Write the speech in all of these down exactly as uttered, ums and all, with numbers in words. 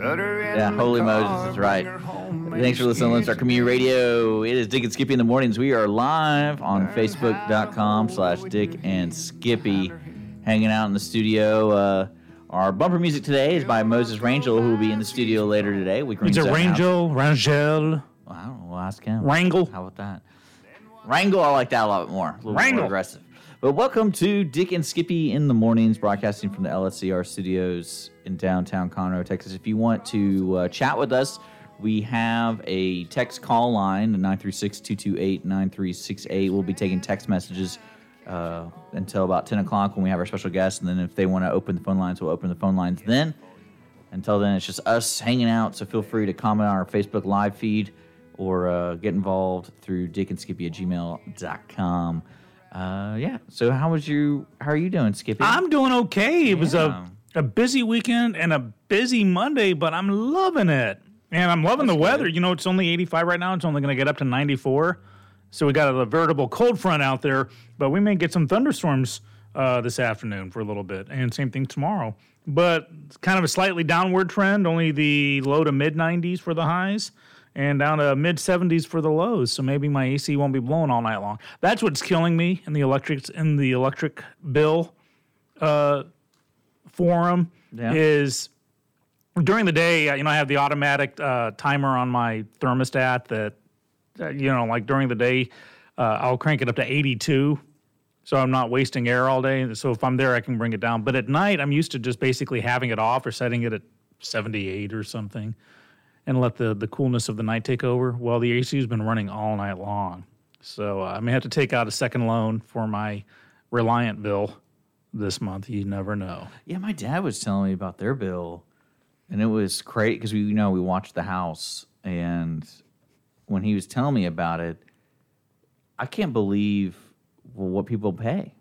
Yeah, Holy Moses is right. Thanks for listening to Lone Star Community Radio. It is Dick and Skippy in the mornings. We are live on Facebook.com slash Dick and Skippy, hanging out in the studio. Uh, our bumper music today is by Moses Rangel, who will be in the studio later today. We It's a Rangel, Rangel. Well, I don't know. Ask him. Rangel. How about that? Rangel, I like that a lot more. A little Rangel. More aggressive. But welcome to Dick and Skippy in the mornings, broadcasting from the L S C R studios in downtown Conroe, Texas. If you want to uh, chat with us, we have a text call line, nine three six, two two eight, nine three six eight. We'll be taking text messages uh, until about ten o'clock when we have our special guest. And then if they want to open the phone lines, we'll open the phone lines then. Until then, it's just us hanging out. So feel free to comment on our Facebook live feed or uh, get involved through dick and skippy at gmail dot com. Uh, yeah. So how was you? How are you doing, Skippy? I'm doing okay. It yeah. was a, a busy weekend and a busy Monday, but I'm loving it. And I'm loving That's the weather. Good. You know, it's only eighty-five right now. It's only going to get up to ninety-four. So we got a veritable cold front out there, but we may get some thunderstorms uh, this afternoon for a little bit, and same thing tomorrow. But it's kind of a slightly downward trend, only the low to mid-nineties for the highs. And down to mid-seventies for the lows, so maybe my A C won't be blowing all night long. That's what's killing me in the electrics in the electric bill uh, forum yeah. is during the day. You know, I have the automatic uh, timer on my thermostat that uh, you know, like during the day, uh, I'll crank it up to eighty-two, so I'm not wasting air all day. So if I'm there, I can bring it down. But at night, I'm used to just basically having it off or setting it at seventy-eight or something, and let the, the coolness of the night take over. Well, the A C has been running all night long. So uh, I may have to take out a second loan for my Reliant bill this month. You never know. Yeah, my dad was telling me about their bill, and it was crazy because, we, you know, we watched The House, and when he was telling me about it, I can't believe what people pay,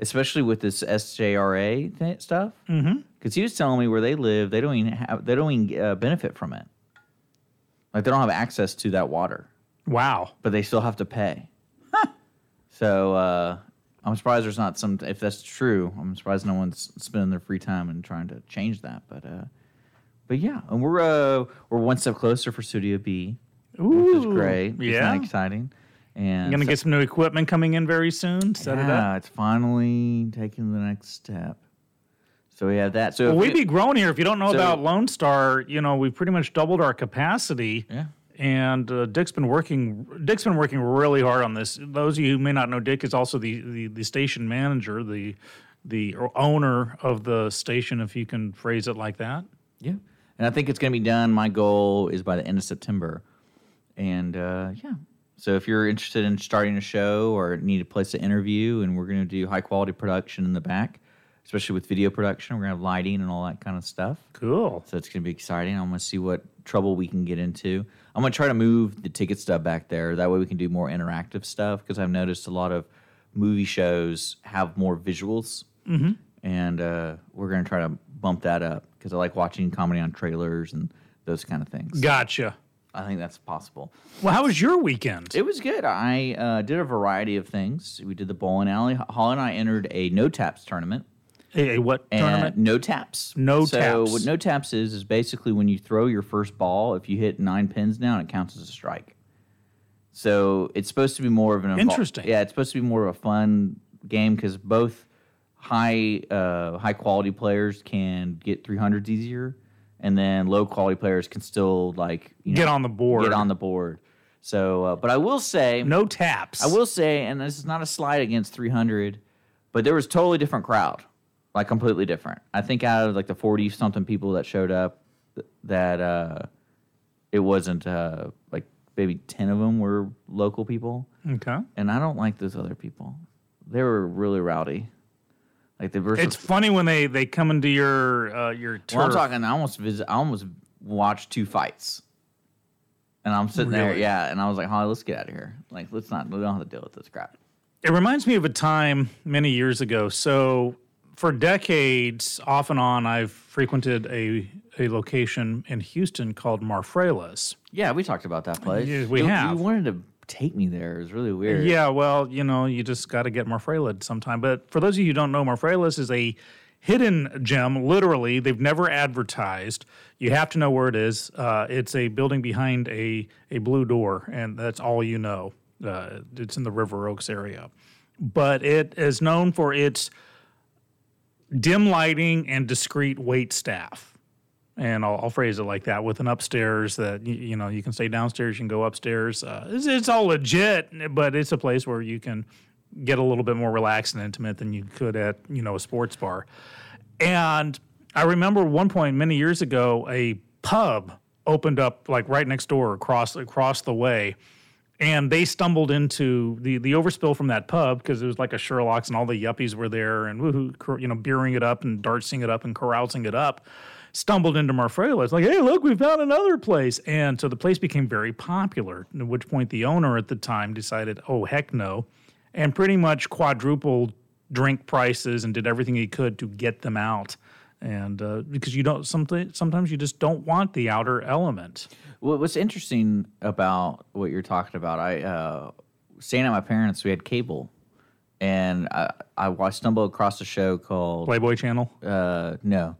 especially with this S J R A th- stuff. Mm-hmm. Because he was telling me where they live, they don't even have, they don't even uh, benefit from it. Like, they don't have access to that water. Wow. But they still have to pay. Huh. So uh, I'm surprised there's not some, if that's true, I'm surprised no one's spending their free time and trying to change that. But uh, but yeah, and we're uh, we're one step closer for Studio B, Ooh, which is great. Yeah. Isn't that exciting? And you're going to so, get some new equipment coming in very soon? Set yeah, it up. It's finally taking the next step. So we have that. So well, we'd be growing here. If you don't know so, about Lone Star, you know, we've pretty much doubled our capacity. Yeah. And uh, Dick's been working. Dick's been working really hard on this. Those of you who may not know, Dick is also the, the, the station manager, the the owner of the station, if you can phrase it like that. Yeah. And I think it's going to be done. My goal is by the end of September. And uh, yeah. So if you're interested in starting a show or need a place to interview, and we're going to do high quality production in the back. Especially with video production, we're going to have lighting and all that kind of stuff. Cool. So it's going to be exciting. I'm going to see what trouble we can get into. I'm going to try to move the ticket stub back there. That way we can do more interactive stuff, because I've noticed a lot of movie shows have more visuals. Mm-hmm. And uh, we're going to try to bump that up, because I like watching comedy on trailers and those kind of things. Gotcha. I think that's possible. Well, how was your weekend? It was good. I uh, did a variety of things. We did the bowling alley. Holly and I entered a no-taps tournament. A what tournament? And no taps. No so taps. So what no taps is is basically when you throw your first ball, if you hit nine pins down, it counts as a strike. So it's supposed to be more of an... Interesting. Evol- yeah, it's supposed to be more of a fun game, because both high, uh, high-quality players can get three hundreds easier, and then low-quality players can still, like... You know, get on the board. Get on the board. So, uh, but I will say... No taps. I will say, and this is not a slide against three hundred, but there was a totally different crowd. Like, completely different. I think out of, like, the forty-something people that showed up, th- that uh, it wasn't, uh, like, maybe ten of them were local people. Okay. And I don't like those other people. They were really rowdy. Like, the versus- It's funny when they, they come into your uh, your turf. Well, I'm talking, I almost, visit, I almost watched two fights. And I'm sitting really? there, yeah, and I was like, Holly, let's get out of here. Like, let's not, we don't have to deal with this crap. It reminds me of a time many years ago. So for decades, off and on, I've frequented a, a location in Houston called Marfreless. Yeah, we talked about that place. Yeah, we you, have. You wanted to take me there. It was really weird. Yeah, well, you know, you just got to get Marfreless sometime. But for those of you who don't know, Marfreless is a hidden gem, literally. They've never advertised. You have to know where it is. Uh, it's a building behind a, a blue door, and that's all you know. Uh, it's in the River Oaks area. But it is known for its dim lighting and discreet wait staff. And I'll, I'll phrase it like that, with an upstairs that, you, you know, you can stay downstairs, you can go upstairs. Uh, it's, it's all legit, but it's a place where you can get a little bit more relaxed and intimate than you could at, you know, a sports bar. And I remember one point many years ago, a pub opened up like right next door, across across the way, and they stumbled into the the overspill from that pub because it was like a Sherlock's and all the yuppies were there and woohoo, you know, beering it up and dartsing it up and carousing it up. Stumbled into Marfreless, like, hey, look, we found another place. And so the place became very popular, at which point the owner at the time decided, oh, heck no. And pretty much quadrupled drink prices and did everything he could to get them out. And uh, because you don't, sometimes you just don't want the outer element. Well, what's interesting about what you're talking about, I uh, staying at my parents, we had cable. And I, I stumbled across a show called Playboy Channel? Uh, no,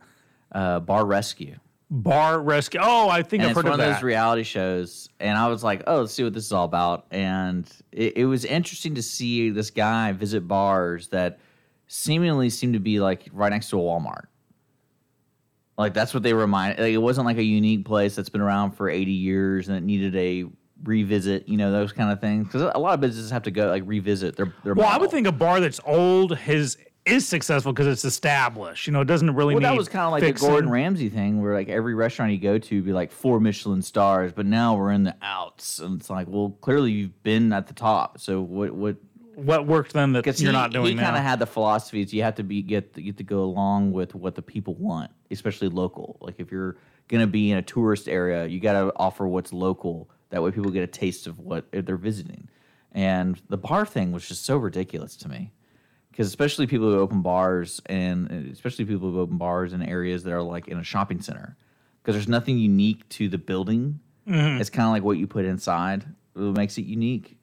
uh, Bar Rescue. Bar Rescue. Oh, I think and I've heard of that. It's one of those reality shows. And I was like, oh, let's see what this is all about. And it, it was interesting to see this guy visit bars that seemingly seemed to be like right next to a Walmart. Like that's what they remind. Like, it wasn't like a unique place that's been around for eighty years and it needed a revisit, you know, those kind of things. Because a lot of businesses have to go like revisit their, their Well, model. I would think a bar that's old has... is successful because it's established. You know, it doesn't really well, need Well, that was kind of like fixing. The Gordon Ramsay thing where, like, every restaurant you go to would be, like, four Michelin stars, but now we're in the outs. And it's like, well, clearly you've been at the top. So what what, what worked then that you're he, not doing he now? He kind of had the philosophy is you have to be get you have to go along with what the people want, especially local. Like, if you're going to be in a tourist area, you got to offer what's local. That way people get a taste of what they're visiting. And the bar thing was just so ridiculous to me. Because especially people who open bars and especially people who open bars in areas that are like in a shopping center, because there's nothing unique to the building. Mm-hmm. It's kind of like what you put inside that makes it unique.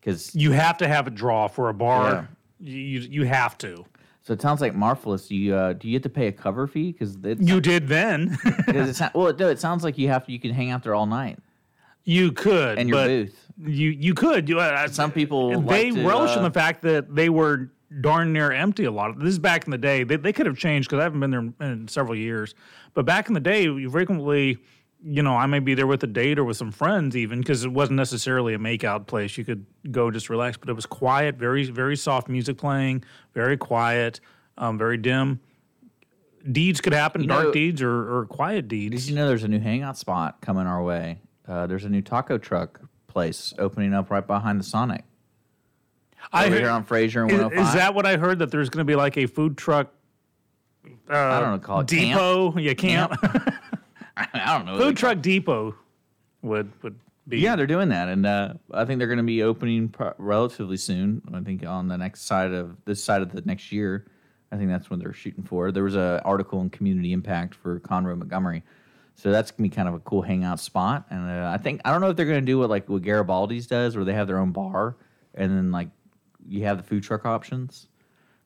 Because you have to have a draw for a bar. Yeah. You you have to. So it sounds like Marfreless. You uh, do you have to pay a cover fee? Because you did then. it's not, well, no. It sounds like you have to, you can hang out there all night. You could. And your booth. You you could. You, uh, some people they like to, relish uh, in the fact that they were darn near empty a lot. Of, this is back in the day. They they could have changed because I haven't been there in several years. But back in the day, you frequently, you know, I may be there with a date or with some friends even because it wasn't necessarily a makeout place. You could go just relax, but it was quiet, very very soft music playing, very quiet, um, very dim. Deeds could happen, you dark know, deeds or, or quiet deeds. Did you know there's a new hangout spot coming our way? Uh, there's a new taco truck place opening up right behind the Sonic. I heard, here on Fraser and one oh five. Is that what I heard? That there's going to be like a food truck uh, I don't know, call it depot? Camp? Yeah, camp. camp. I don't know. Food truck call. depot would would be. Yeah, they're doing that. And uh, I think they're going to be opening pro- relatively soon. I think on the next side of this side of the next year. I think that's when they're shooting for. There was an article in Community Impact for Conroe Montgomery. So that's going to be kind of a cool hangout spot. And uh, I think, I don't know if they're going to do what, like, what Garibaldi's does where they have their own bar and then like, you have the food truck options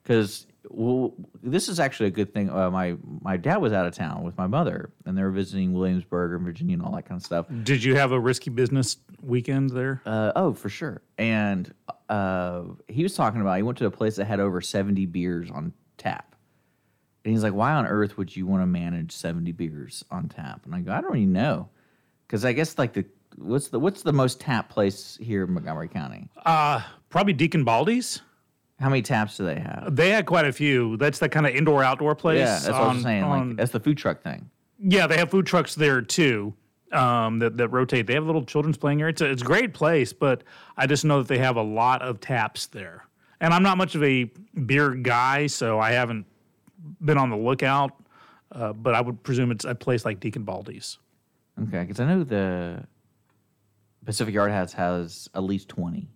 because well, this is actually a good thing. Uh, my my dad was out of town with my mother, and they were visiting Williamsburg and Virginia and all that kind of stuff. Did you have a risky business weekend there? Uh, oh, for sure. And uh, he was talking about he went to a place that had over seventy beers on tap, and he's like, "Why on earth would you want to manage seventy beers on tap?" And I go, "I don't even know," because I guess like the what's the what's the most tap place here in Montgomery County? Uh Probably Garibaldi's. How many taps do they have? They had quite a few. That's the kind of indoor-outdoor place. Yeah, that's on, what I'm saying. On, like, that's the food truck thing. Yeah, they have food trucks there, too, um, that, that rotate. They have little children's playing area. It's a, it's a great place, but I just know that they have a lot of taps there. And I'm not much of a beer guy, so I haven't been on the lookout, uh, but I would presume it's a place like Garibaldi's. Okay, because I know the... Pacific Yardhouse has at least twenty.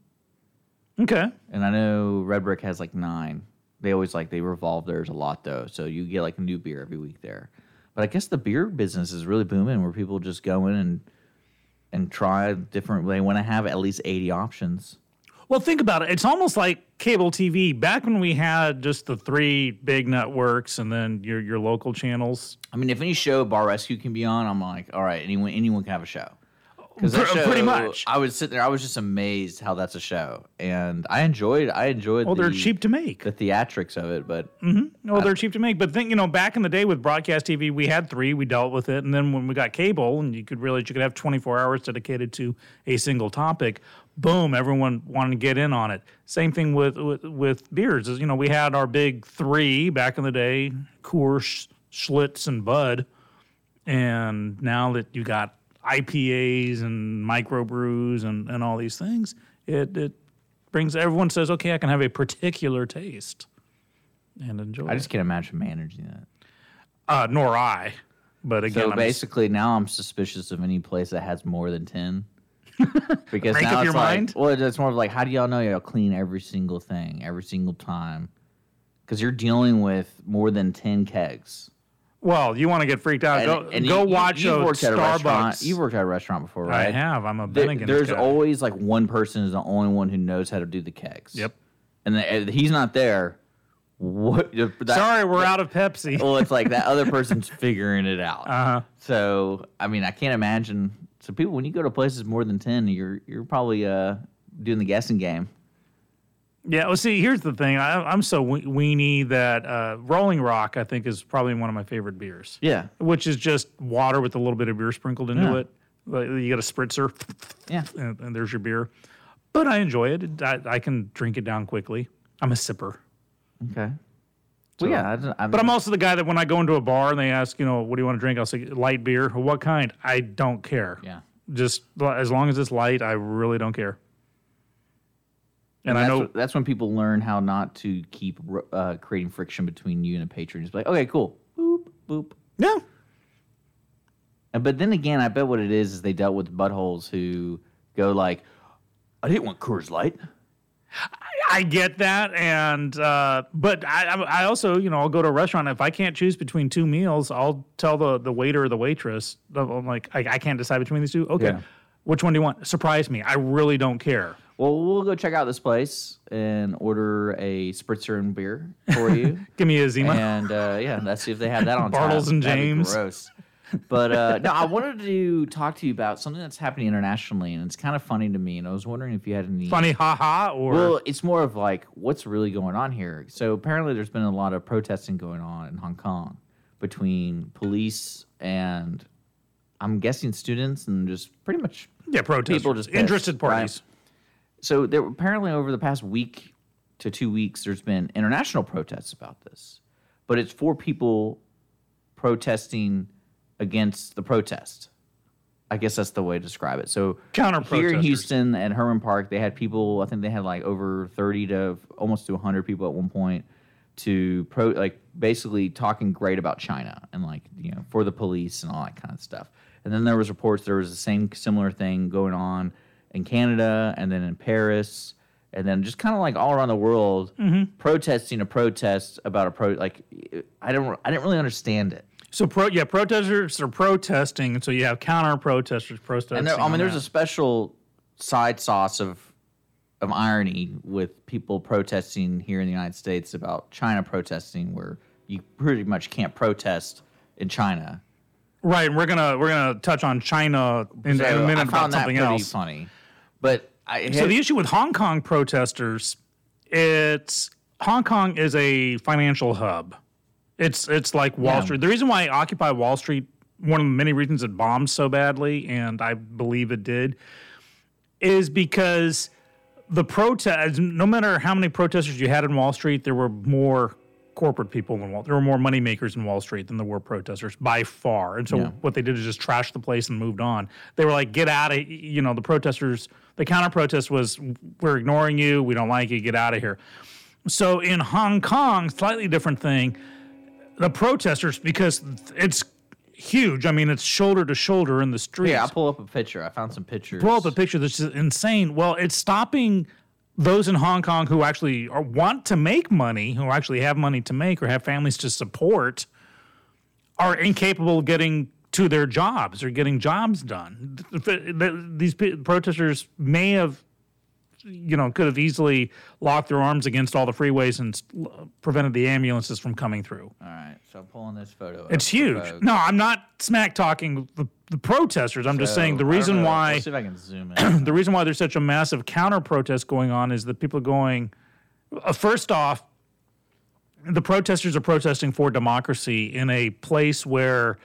Okay. And I know Redbrick has like nine. They always like, they revolve theirs a lot though. So you get like a new beer every week there. But I guess the beer business is really booming where people just go in and and try different. They want to have at least eighty options. Well, think about it. It's almost like cable T V. Back when we had just the three big networks and then your your local channels. I mean, if any show Bar Rescue can be on, I'm like, all right, anyone anyone can have a show. Because pretty much, I would sit there. I was just amazed how that's a show, and I enjoyed. I enjoyed. Well, the, they're cheap to make. The theatrics of it, but mm-hmm. no, well, they're cheap to make. But think, you know, back in the day with broadcast T V, we had three. We dealt with it, and then when we got cable, and you could really, you could have twenty-four hours dedicated to a single topic. Boom! Everyone wanted to get in on it. Same thing with with, with beers. You know, we had our big three back in the day: Coors, Schlitz, and Bud. And now that you got I P As and microbrews and, and all these things, it it brings, everyone says, okay, I can have a particular taste and enjoy I it. Just can't imagine managing that. Uh, nor I. But again, so I'm basically just, now I'm suspicious of any place that has more than ten. Because now up it's your like, mind? Well, it's more of like, how do y'all know y'all clean every single thing, every single time? Because you're dealing with more than ten kegs. Well, you want to get freaked out. Go, and, and go you, watch you, a Starbucks. You've worked at a restaurant before, right? I have. I'm a Bennigan's There's guy. Always like one person is the only one who knows how to do the kegs. Yep. And the, he's not there. What? That, Sorry, we're that, out of Pepsi. Well, it's like that other person's figuring it out. Uh-huh. So, I mean, I can't imagine. So people, when you go to places more than ten, you're you're probably uh, doing the guessing game. Yeah, well, see, here's the thing. I, I'm so weenie that uh, Rolling Rock, I think, is probably one of my favorite beers. Yeah. Which is just water with a little bit of beer sprinkled into yeah. it. Like, you got a spritzer, yeah, and, and there's your beer. But I enjoy it. I, I can drink it down quickly. I'm a sipper. Okay. So, well, yeah. I just, I mean, but I'm also the guy that when I go into a bar and they ask, you know, what do you want to drink? I'll say, light beer. What kind? I don't care. Yeah. Just as long as it's light, I really don't care. And, and I know that's when people learn how not to keep uh, creating friction between you and a patron. It's like, okay, cool, boop, boop. Yeah. But then again, I bet what it is is they dealt with buttholes who go like, I didn't want Coors Light. I, I get that, and uh, but I, I also, you know, I'll go to a restaurant. If I can't choose between two meals, I'll tell the, the waiter or the waitress, I'm like, I, I can't decide between these two. Okay, yeah. Which one do you want? Surprise me. I really don't care. Well, we'll go check out this place and order a spritzer and beer for you. Give me a Zima. And, uh, yeah, let's see if they have that on Bartles and James. Gross. But, uh, no, I wanted to talk to you about something that's happening internationally, and it's kind of funny to me, and I was wondering if you had any... Funny ha-ha or... Well, it's more of like, what's really going on here? So apparently there's been a lot of protesting going on in Hong Kong between police and, I'm guessing, students and just pretty much... Yeah, protesters. People just pissed, interested parties. Right? So there, apparently over the past week to two weeks, there's been international protests about this. But it's for people protesting against the protest. I guess that's the way to describe it. So counter-protesters. Here in Houston and Herman Park, they had people, I think they had like over thirty to almost to one hundred people at one point to pro, like basically talking great about China and like, you know, for the police and all that kind of stuff. And then there was reports there was the same similar thing going on in Canada, and then in Paris, and then just kind of like all around the world, mm-hmm. protesting a protest about a pro. Like, I don't, I didn't really understand it. So, pro, yeah, protesters are protesting, and so you have counter protesters protesting. And there, I mean, there's that. a special side sauce of of irony with people protesting here in the United States about China protesting, where you pretty much can't protest in China. Right, and we're gonna we're gonna touch on China in, so in a minute I found about that something pretty else. Funny. But I, so the issue with Hong Kong protesters, it's Hong Kong is a financial hub. It's it's like Wall yeah. Street. The reason why Occupy Wall Street, one of the many reasons it bombed so badly, and I believe it did, is because the protest. No matter how many protesters you had in Wall Street, there were more corporate people in Wall. There were more moneymakers in Wall Street than there were protesters by far. And so yeah. what they did is just trash the place and moved on. They were like, get out of, you know, the protesters. The counter-protest was, we're ignoring you. We don't like you. Get out of here. So in Hong Kong, slightly different thing, the protesters, because it's huge. I mean, it's shoulder to shoulder in the streets. Yeah, I'll pull up a picture. I found some pictures. Pull up a picture that's just insane. Well, it's stopping those in Hong Kong who actually are, want to make money, who actually have money to make or have families to support, are incapable of getting to their jobs or getting jobs done. These protesters may have, you know, could have easily locked their arms against all the freeways and prevented the ambulances from coming through. All right, so I'm pulling this photo up. It's huge. No, I'm not smack-talking the, the protesters. I'm so, just saying the reason why... Let's see if I can zoom in. The reason why there's such a massive counter-protest going on is that people are going... Uh, first off, the protesters are protesting for democracy in a place where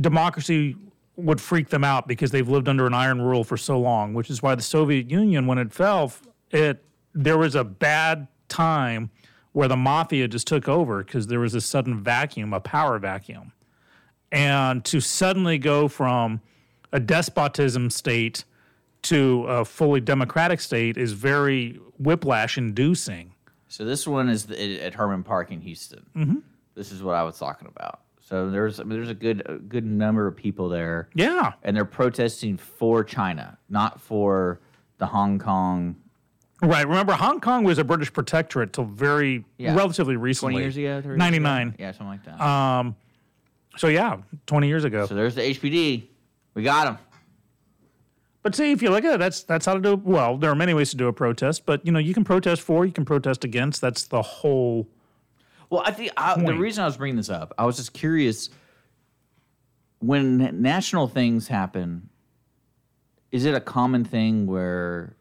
democracy would freak them out because they've lived under an iron rule for so long, which is why the Soviet Union, when it fell, it there was a bad time where the mafia just took over because there was a sudden vacuum, a power vacuum. And to suddenly go from a despotism state to a fully democratic state is very whiplash-inducing. So this one is the, at Herman Park in Houston. Mm-hmm. This is what I was talking about. So there's I mean, there's a good a good number of people there. Yeah. And they're protesting for China, not for the Hong Kong. Right. Remember, Hong Kong was a British protectorate till very yeah. relatively recently. twenty years ago? ninety-nine. Ago? Yeah, something like that. Um. So, yeah, twenty years ago. So there's the H P D. We got them. But see, if you look at it, that's, that's how to do it. Well, there are many ways to do a protest. But, you know, you can protest for, you can protest against. That's the whole... Well, I think I, the reason I was bringing this up, I was just curious, when national things happen, is it a common thing where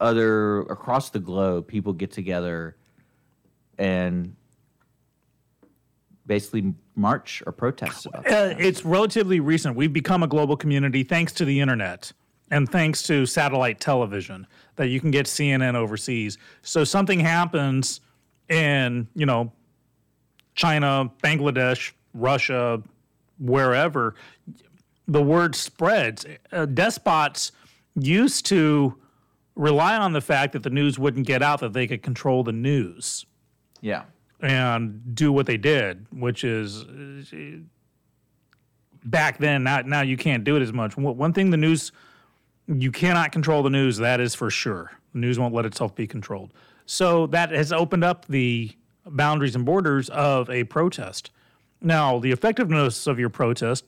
other across the globe people get together and basically march or protest about that? Uh, it's relatively recent. We've become a global community thanks to the internet and thanks to satellite television that you can get C N N overseas. So something happens and, you know, China, Bangladesh, Russia, wherever, the word spreads. Uh, despots used to rely on the fact that the news wouldn't get out, that they could control the news. Yeah. And do what they did, which is back then, now, now you can't do it as much. One thing the news, you cannot control the news, that is for sure. The news won't let itself be controlled. So that has opened up the boundaries and borders of a protest. Now, the effectiveness of your protest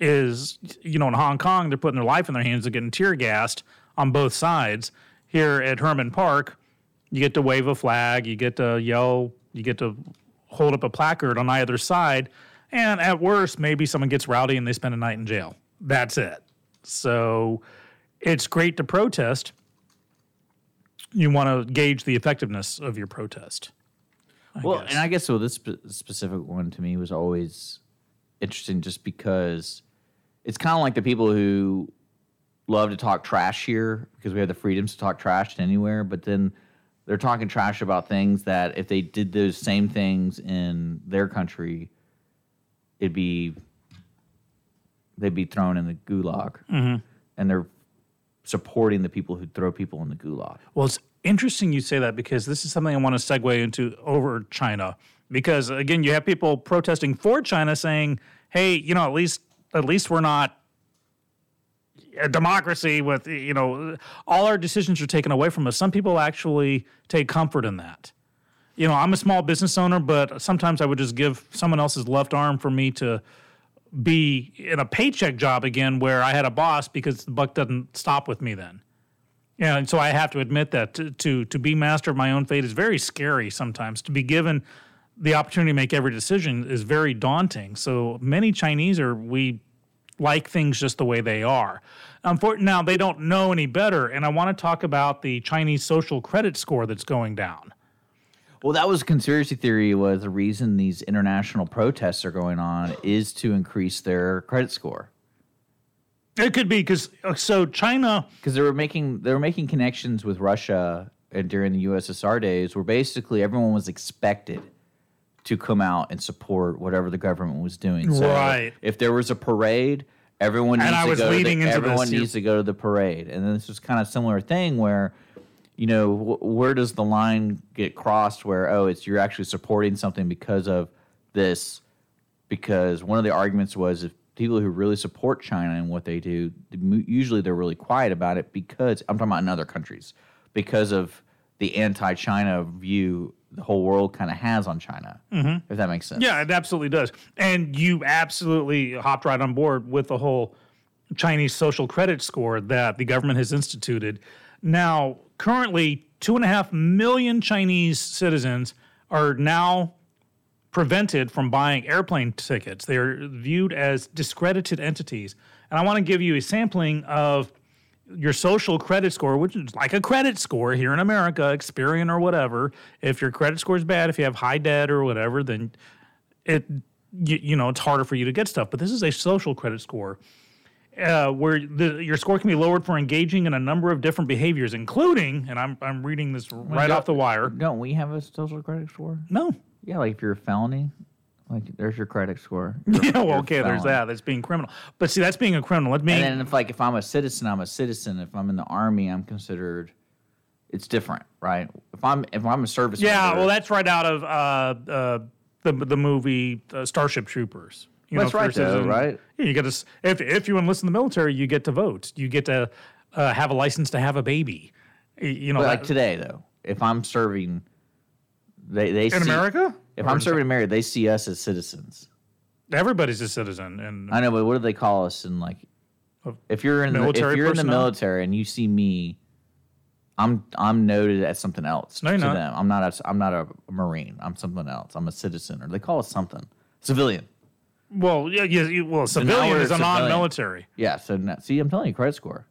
is, you know, in Hong Kong, they're putting their life in their hands. They're getting tear gassed on both sides. Here at Herman Park, you get to wave a flag, you get to yell, you get to hold up a placard on either side, and at worst, maybe someone gets rowdy and they spend a night in jail. That's it. So it's great to protest. You want to gauge the effectiveness of your protest. I well, guess. And I guess so. This spe- specific one to me was always interesting just because it's kind of like the people who love to talk trash here because we have the freedoms to talk trash anywhere, but then they're talking trash about things that if they did those same things in their country, it'd be they'd be thrown in the gulag. Mm-hmm. And they're supporting the people who throw people in the gulag. Well, it's interesting you say that because this is something I want to segue into over China because, again, you have people protesting for China saying, hey, you know, at least at least we're not a democracy with, you know, all our decisions are taken away from us. Some people actually take comfort in that. You know, I'm a small business owner, but sometimes I would just give someone else's left arm for me to be in a paycheck job again where I had a boss because the buck doesn't stop with me then. Yeah, and so I have to admit that to, to to be master of my own fate is very scary sometimes. To be given the opportunity to make every decision is very daunting. So many Chinese are, we like things just the way they are. Um, for, now, they don't know any better, and I want to talk about the Chinese social credit score that's going down. Well, that was a conspiracy theory, was the reason these international protests are going on is to increase their credit score. It could be because so China because they were making they were making connections with Russia and during the U S S R days, where basically everyone was expected to come out and support whatever the government was doing. So right. If there was a parade, everyone needs and I to was go. Leading to the, into everyone this. needs to go to the parade, and then this was kind of a similar thing where, you know, wh- where does the line get crossed? Where oh, it's you're actually supporting something because of this because one of the arguments was if people who really support China and what they do, usually they're really quiet about it because – I'm talking about in other countries – because of the anti-China view the whole world kind of has on China, mm-hmm. if that makes sense. Yeah, it absolutely does. And you absolutely hopped right on board with the whole Chinese social credit score that the government has instituted. Now, currently, two and a half million Chinese citizens are now prevented from buying airplane tickets. They are viewed as discredited entities. And I want to give you a sampling of your social credit score, which is like a credit score here in America, Experian or whatever. If your credit score is bad, if you have high debt or whatever, then it you, you know it's harder for you to get stuff. But this is a social credit score uh, where the, your score can be lowered for engaging in a number of different behaviors, including, and I'm I'm reading this right off the wire. Don't we have a social credit score? No. Yeah, like if you're a felony. Like, there's your credit score. You're, yeah, well, okay, there's that. That's being criminal. But see, that's being a criminal. That's being, and then if, like, if I'm a citizen, I'm a citizen. If I'm in the Army, I'm considered – it's different, right? If I'm if I'm a service member. Yeah, well, that's right out of uh, uh, the the movie uh, Starship Troopers. You that's know, right, though, right? Yeah, you get to – if if you enlist in the military, you get to vote. You get to uh, have a license to have a baby. You know, but like that, today, though, if I'm serving they, – they in see, America? If I'm serving America, they see us as citizens. Everybody's a citizen, and I know, but what do they call us? And like, if you're in the, if you're personnel? in the military and you see me, I'm I'm noted as something else no, to not. them. I'm not a I'm not a Marine. I'm something else. I'm a citizen, or they call us something civilian. Well, yeah, yeah well, civilian so is a non-military. Yeah, so now, see, I'm telling you, credit score.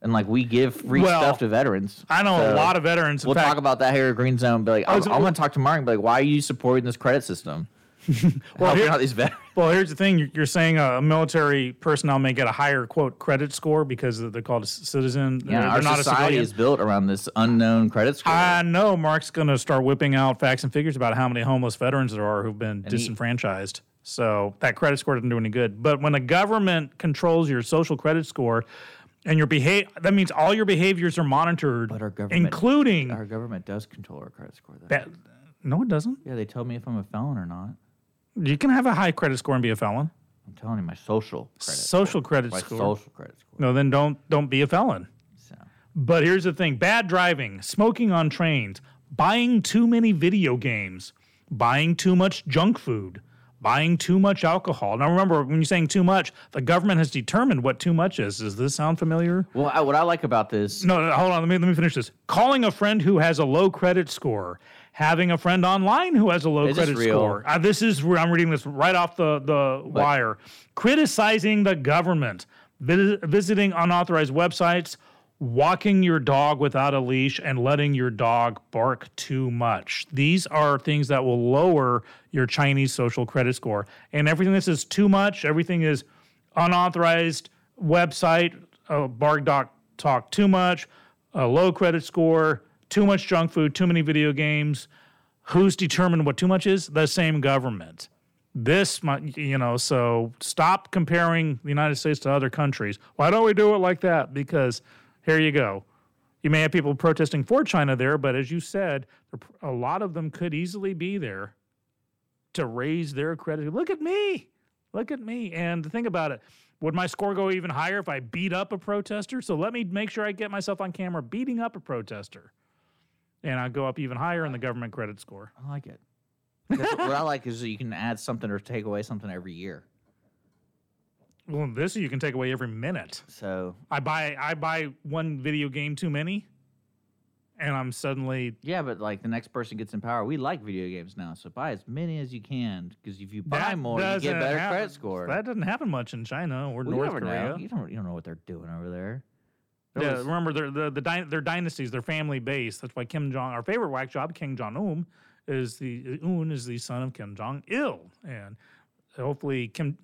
And, like, we give free well, stuff to veterans. I know so a lot of veterans. We'll fact, talk about that here at Green Zone. Be like, I'm, I'm going to talk to Mark and be like, why are you supporting this credit system? well, here, out these veterans. Well, here's the thing. You're saying a military personnel may get a higher, quote, credit score because they're called a citizen. Yeah, they're our not society a is built around this unknown credit score. I know Mark's going to start whipping out facts and figures about how many homeless veterans there are who've been and disenfranchised. He, so that credit score doesn't do any good. But when the government controls your social credit score – and your behavior, that means all your behaviors are monitored, but our government, including... Our government does control our credit score. That, no, it doesn't. Yeah, they tell me if I'm a felon or not. You can have a high credit score and be a felon. I'm telling you, my social credit Social score. credit my score. social credit score. No, then don't don't be a felon. So. But here's the thing. Bad driving, smoking on trains, buying too many video games, buying too much junk food, buying too much alcohol. Now, remember, when you're saying too much, the government has determined what too much is. Does this sound familiar? Well, I, what I like about this... No, no, hold on. Let me let me finish this. Calling a friend who has a low credit score. Having a friend online who has a low credit score. Uh, this is... I'm reading this right off the, the wire. Criticizing the government. Vis- visiting unauthorized websites. Walking your dog without a leash and letting your dog bark too much. These are things that will lower your Chinese social credit score. And everything that says too much, everything is unauthorized website, uh, bark dog talk too much, a low credit score, too much junk food, too many video games. Who's determined what too much is? The same government. This, you know, so stop comparing the United States to other countries. Why don't we do it like that? Because... Here you go. You may have people protesting for China there, but as you said, a lot of them could easily be there to raise their credit. Look at me. Look at me. And think about it. Would my score go even higher if I beat up a protester? So let me make sure I get myself on camera beating up a protester. And I'll go up even higher in the government credit score. I like it. What I like is that you can add something or take away something every year. Well, this you can take away every minute. So I buy I buy one video game too many, and I'm suddenly yeah. But like the next person gets in power, we like video games now, so buy as many as you can because if you buy more, you get better happen, credit score. That doesn't happen much in China or well, North you Korea. Know. You don't you don't know what they're doing over there. They're yeah, always, remember they're the the dy- their dynasties, their family base. That's why Kim Jong our favorite whack job, Kim Jong Un, is the Un is the son of Kim Jong Il, and hopefully Kim.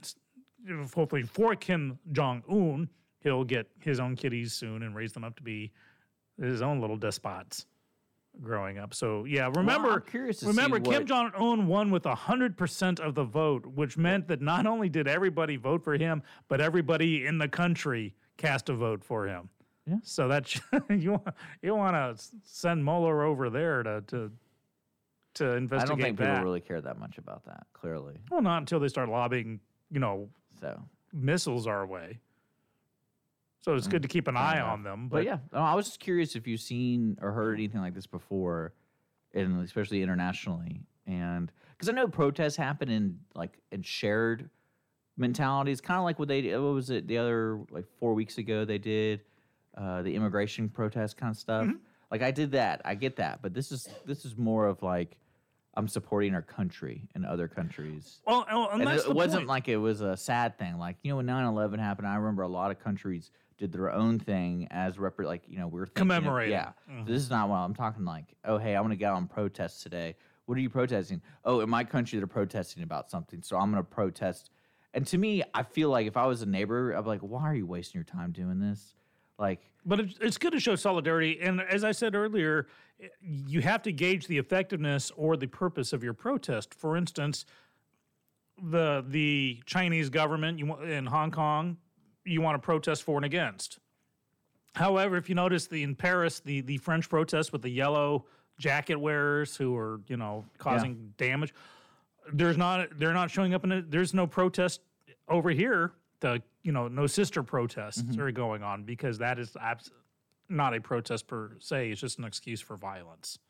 Hopefully for Kim Jong-un, he'll get his own kiddies soon and raise them up to be his own little despots growing up. So, yeah, remember, well, I'm curious to remember see Kim what... Jong-un won with one hundred percent of the vote, which meant that not only did everybody vote for him, but everybody in the country cast a vote for him. Yeah. So that you, you want to send Mueller over there to, to to investigate. I don't think that. People really care that much about that, clearly. Well, not until they start lobbing, you know, so. missiles our way. So it's mm-hmm. good to keep an eye on them. But, but yeah, I was just curious if you've seen or heard anything like this before, and especially internationally. And because I know protests happen in like in shared mentalities, kind of like what they what was it the other like four weeks ago they did uh, the immigration protest kind of stuff. Mm-hmm. Like I did that, I get that, but this is this is more of like I'm supporting our country and other countries. Well, and and that's it the wasn't point. Like it was a sad thing. Like you know when nine eleven happened, I remember a lot of countries did their own thing as rep- like you know we we're thinking commemorating. Of, yeah, mm-hmm. so this is not what I'm talking like. Oh hey, I want to get out and protest today. What are you protesting? Oh, in my country, they're protesting about something, so I'm going to protest. And to me, I feel like if I was a neighbor, I'd be like, why are you wasting your time doing this? Like, But it's good to show solidarity. And as I said earlier, you have to gauge the effectiveness or the purpose of your protest. For instance, the the Chinese government you, in Hong Kong, you want to protest for and against. However, if you notice the in Paris, the, the French protest with the yellow jacket wearers who are, you know, causing yeah. damage. There's not, they're not showing up in it. There's no protest over here. The, you know, no sister protests mm-hmm. are going on because that is abs- not a protest per se. It's just an excuse for violence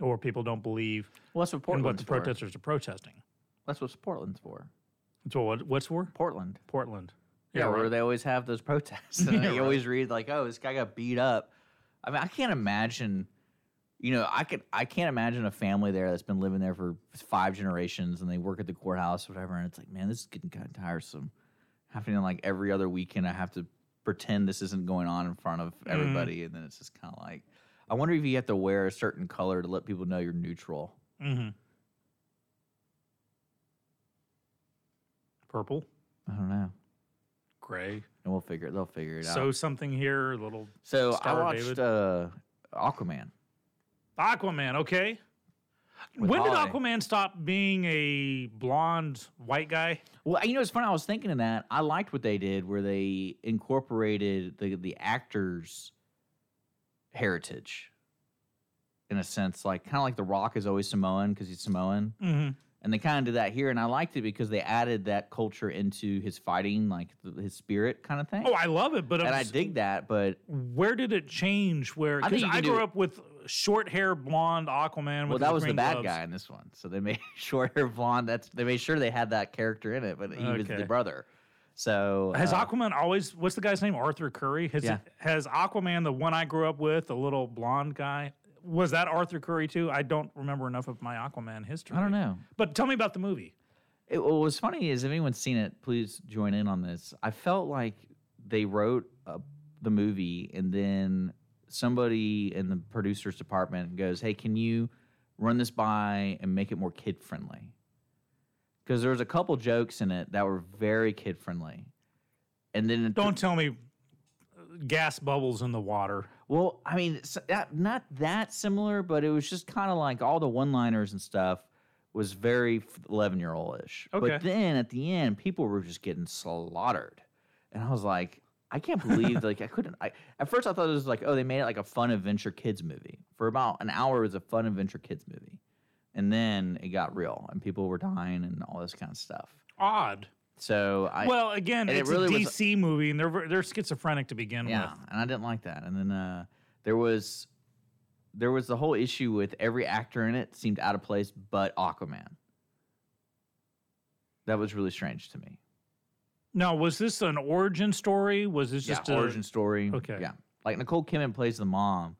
or people don't believe well, that's what, Portland's in what the for. protesters are protesting. That's what Portland's for. That's what, what's for? Portland. Portland. Yeah, yeah right. Where they always have those protests. And yeah, you right. always read like, oh, this guy got beat up. I mean, I can't imagine... You know, I could I can't imagine a family there that's been living there for five generations, and they work at the courthouse, or whatever. And it's like, man, this is getting kind of tiresome. Happening like every other weekend, I have to pretend this isn't going on in front of everybody, mm-hmm. and then it's just kind of like, I wonder if you have to wear a certain color to let people know you're neutral. Mm-hmm. Purple. I don't know. Gray. And we'll figure it. They'll figure it out. So something here, a little. So Star I watched uh, Aquaman. Aquaman, okay. With when Holly. Did Aquaman stop being a blonde white guy? Well, you know, it's funny. I was thinking of that. I liked what they did where they incorporated the, the actor's heritage in a sense. Like kind of like The Rock is always Samoan because he's Samoan. Mm-hmm. And they kind of did that here, and I liked it because they added that culture into his fighting, like th- his spirit kind of thing. Oh, I love it, but and I dig that. But where did it change? Where because I, I grew up with short hair, blonde Aquaman. With well, that was the bad gloves. Guy in this one, so they made short hair blonde. That's they made sure they had that character in it, but he okay. was the brother. So has uh, Aquaman always? What's the guy's name? Arthur Curry. Has yeah. has Aquaman, the one I grew up with, the little blonde guy? Was that Arthur Curry, too? I don't remember enough of my Aquaman history. I don't know. But tell me about the movie. It, what was funny is, if anyone's seen it, please join in on this. I felt like they wrote uh, the movie, and then somebody in the producer's department goes, hey, can you run this by and make it more kid-friendly? Because there was a couple jokes in it that were very kid-friendly. And then Don't th- tell me... gas bubbles in the water. Well, I mean, so that, not that similar, but it was just kind of like all the one-liners and stuff was very eleven-year-old-ish. Okay. But then at the end, people were just getting slaughtered. And I was like, I can't believe, like, I couldn't. I, at first, I thought it was like, oh, they made it like a fun adventure kids movie. For about an hour, it was a fun adventure kids movie. And then it got real, and people were dying and all this kind of stuff. Odd. So I, well, again, it's it really a D C was, movie, and they're they're schizophrenic to begin yeah, with. Yeah, and I didn't like that. And then uh, there was there was the whole issue with every actor in it seemed out of place, but Aquaman. That was really strange to me. Now, was this an origin story? Was this just yeah, a origin story? Okay, yeah. Like Nicole Kidman plays the mom,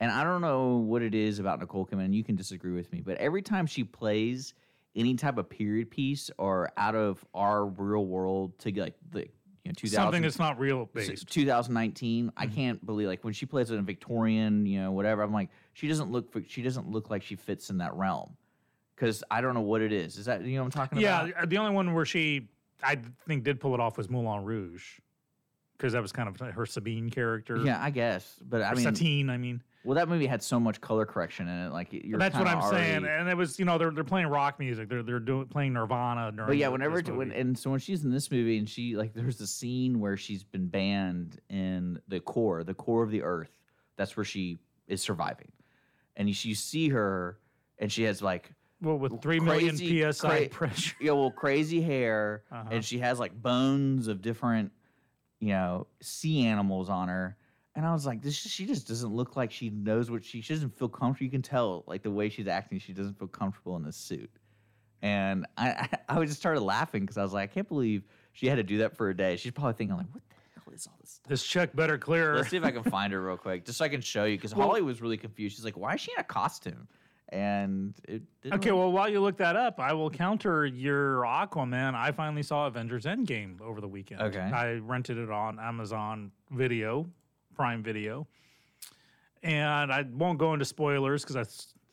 and I don't know what it is about Nicole Kidman. And you can disagree with me, but every time she plays any type of period piece or out of our real world to like the you know two thousand something that's not real based two thousand nineteen. Mm-hmm. I can't believe like when she plays in a Victorian, you know, whatever. I'm like she doesn't look she doesn't look like she fits in that realm because I don't know what it is. Is that you know what I'm talking yeah, about? Yeah, the only one where she I think did pull it off was Moulin Rouge because that was kind of her Sabine character. Yeah, I guess, but I or mean Satine. I mean. Well, that movie had so much color correction in it. Like you're that's what I'm already... saying, and it was you know they're they're playing rock music, they're they're doing playing Nirvana. But yeah, whenever it, when, and so when she's in this movie and she like there's a scene where she's been banned in the core, the core of the Earth. That's where she is surviving, and you, you see her, and she has like Well, with three crazy, million P S I cra- pressure. Yeah, well, crazy hair, uh-huh. and she has like bones of different, you know, sea animals on her. And I was like, this she just doesn't look like she knows what she, she doesn't feel comfortable. You can tell, like the way she's acting, she doesn't feel comfortable in this suit. And I, I, I just started laughing because I was like, I can't believe she had to do that for a day. She's probably thinking like, what the hell is all this stuff? This check better clear. Let's see if I can find her real quick, just so I can show you. Because well, Holly was really confused. She's like, why is she in a costume? And it didn't okay, really- well, while you look that up, I will counter your Aquaman. I finally saw Avengers Endgame over the weekend. Okay, I rented it on Amazon Video, Prime Video, and I won't go into spoilers because I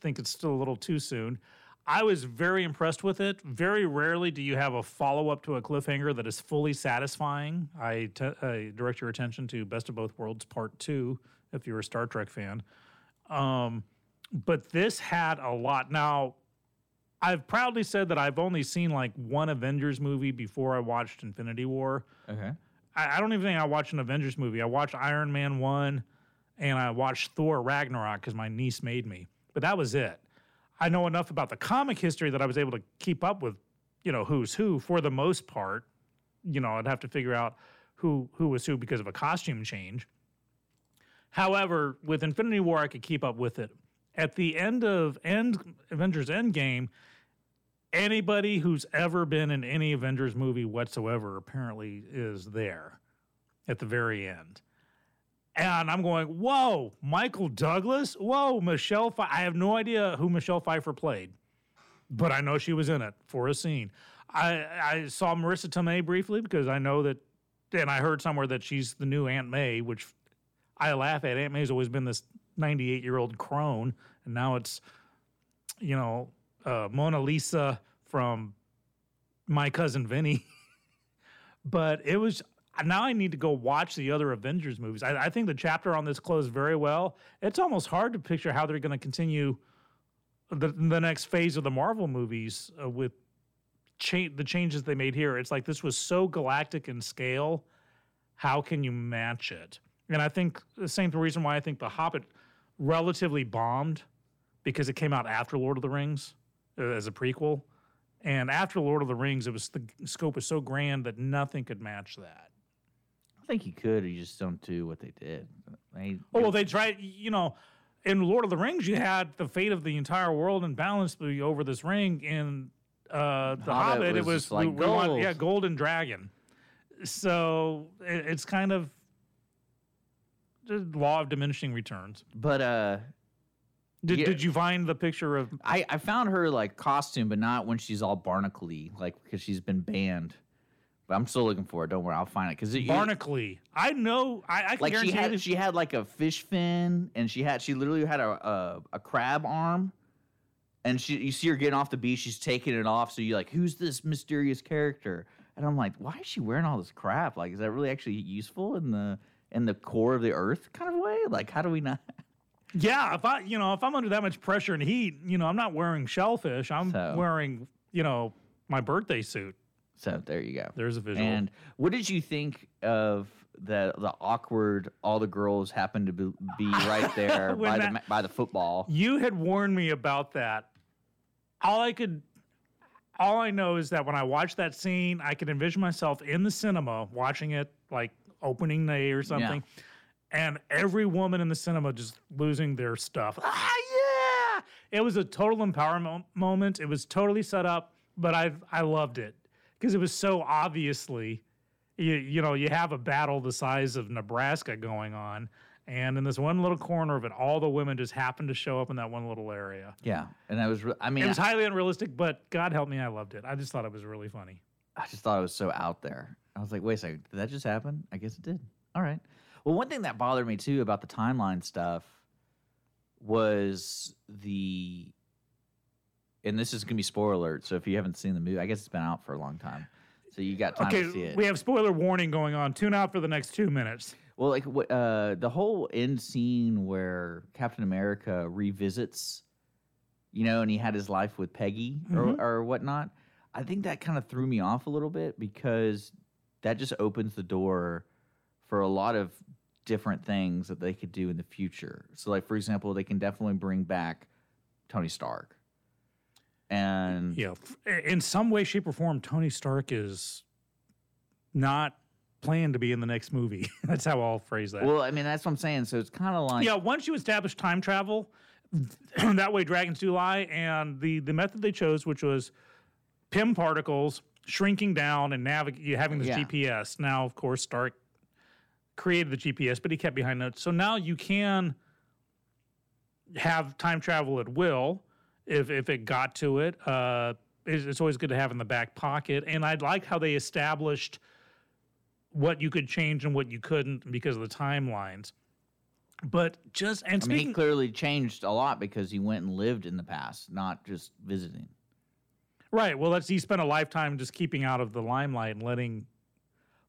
think it's still a little too soon. I was very impressed with it. Very rarely do you have a follow-up to a cliffhanger that is fully satisfying. I, t- I direct your attention to Best of Both Worlds Part Two if you're a Star Trek fan. Um... But this had a lot. Now, I've proudly said that I've only seen like one Avengers movie before I watched Infinity War. Okay. I, I don't even think I watched an Avengers movie. I watched Iron Man one, and I watched Thor Ragnarok because my niece made me. But that was it. I know enough about the comic history that I was able to keep up with, you know, who's who for the most part. You know, I'd have to figure out who, who was who because of a costume change. However, with Infinity War, I could keep up with it. At the end of end, Avengers Endgame, anybody who's ever been in any Avengers movie whatsoever apparently is there at the very end. And I'm going, whoa, Michael Douglas? Whoa, Michelle Pfeiffer. I have no idea who Michelle Pfeiffer played, but I know she was in it for a scene. I, I saw Marissa Tomei briefly because I know that, and I heard somewhere that she's the new Aunt May, which I laugh at. Aunt May's always been this ninety-eight-year-old crone, and now it's, you know, uh, Mona Lisa from My Cousin Vinny. But it was, now I need to go watch the other Avengers movies. I, I think the chapter on this closed very well. It's almost hard to picture how they're going to continue the, the next phase of the Marvel movies uh, with cha- the changes they made here. It's like this was so galactic in scale, how can you match it? And I think the same reason why I think The Hobbit relatively bombed, because it came out after Lord of the Rings uh, as a prequel. And after Lord of the Rings, it was the scope was so grand that nothing could match that. I think you could, you just don't do what they did. They, oh, well, they tried, you know, in Lord of the Rings, you had the fate of the entire world in balance over this ring. In uh, The Hobbit, Hobbit was it was, like we, gold. We want, yeah, golden dragon. So it, it's kind of, law of diminishing returns. But uh did yeah, did you find the picture of I, I found her like costume, but not when she's all barnacle-y, like because she's been banned. But I'm still looking for it. Don't worry, I'll find it. Because barnacle-y. I know I, I can like guarantee she had it. She had like a fish fin, and she had she literally had a a, a crab arm. And she, you see her getting off the beach. She's taking it off. So you're like, who's this mysterious character? And I'm like, why is she wearing all this crap? Like, is that really actually useful in the in the core of the earth kind of way? Like, how do we not? Yeah, if I, you know, if I'm under that much pressure and heat, you know, I'm not wearing shellfish. I'm so, wearing, you know, my birthday suit. So there you go. There's a visual. And what did you think of the the awkward, all the girls happen to be, be right there by, that, the, by the football? You had warned me about that. All I could, all I know is that when I watched that scene, I could envision myself in the cinema watching it like, opening day or something, yeah. And every woman in the cinema just losing their stuff. Ah, yeah! It was a total empowerment moment. It was totally set up, but I I loved it because it was so obviously, you you know, you have a battle the size of Nebraska going on, and in this one little corner of it, all the women just happened to show up in that one little area. Yeah, and I was, re- I mean, it was I, highly unrealistic, but God help me, I loved it. I just thought it was really funny. I just thought it was so out there. I was like, wait a second, did that just happen? I guess it did. All right. Well, one thing that bothered me, too, about the timeline stuff was the – and this is going to be spoiler alert, so if you haven't seen the movie, I guess it's been out for a long time. So you got time okay, to see it. We have spoiler warning going on. Tune out for the next two minutes. Well, like uh, the whole end scene where Captain America revisits, you know, and he had his life with Peggy mm-hmm. or, or whatnot, I think that kind of threw me off a little bit because – that just opens the door for a lot of different things that they could do in the future. So, like, for example, they can definitely bring back Tony Stark. And yeah, in some way, shape, or form, Tony Stark is not planned to be in the next movie. That's how I'll phrase that. Well, I mean, that's what I'm saying. So it's kind of like, yeah, once you establish time travel, that way dragons do lie. And the the method they chose, which was P I M particles shrinking down and navig- having this yeah. G P S. Now, of course, Stark created the G P S, but he kept behind notes. So now you can have time travel at will if if it got to it. Uh, it's, it's always good to have in the back pocket. And I'd like how they established what you could change and what you couldn't because of the timelines. But just and I speaking, mean, he clearly changed a lot because he went and lived in the past, not just visiting. Right. Well, that's he spent a lifetime just keeping out of the limelight and letting.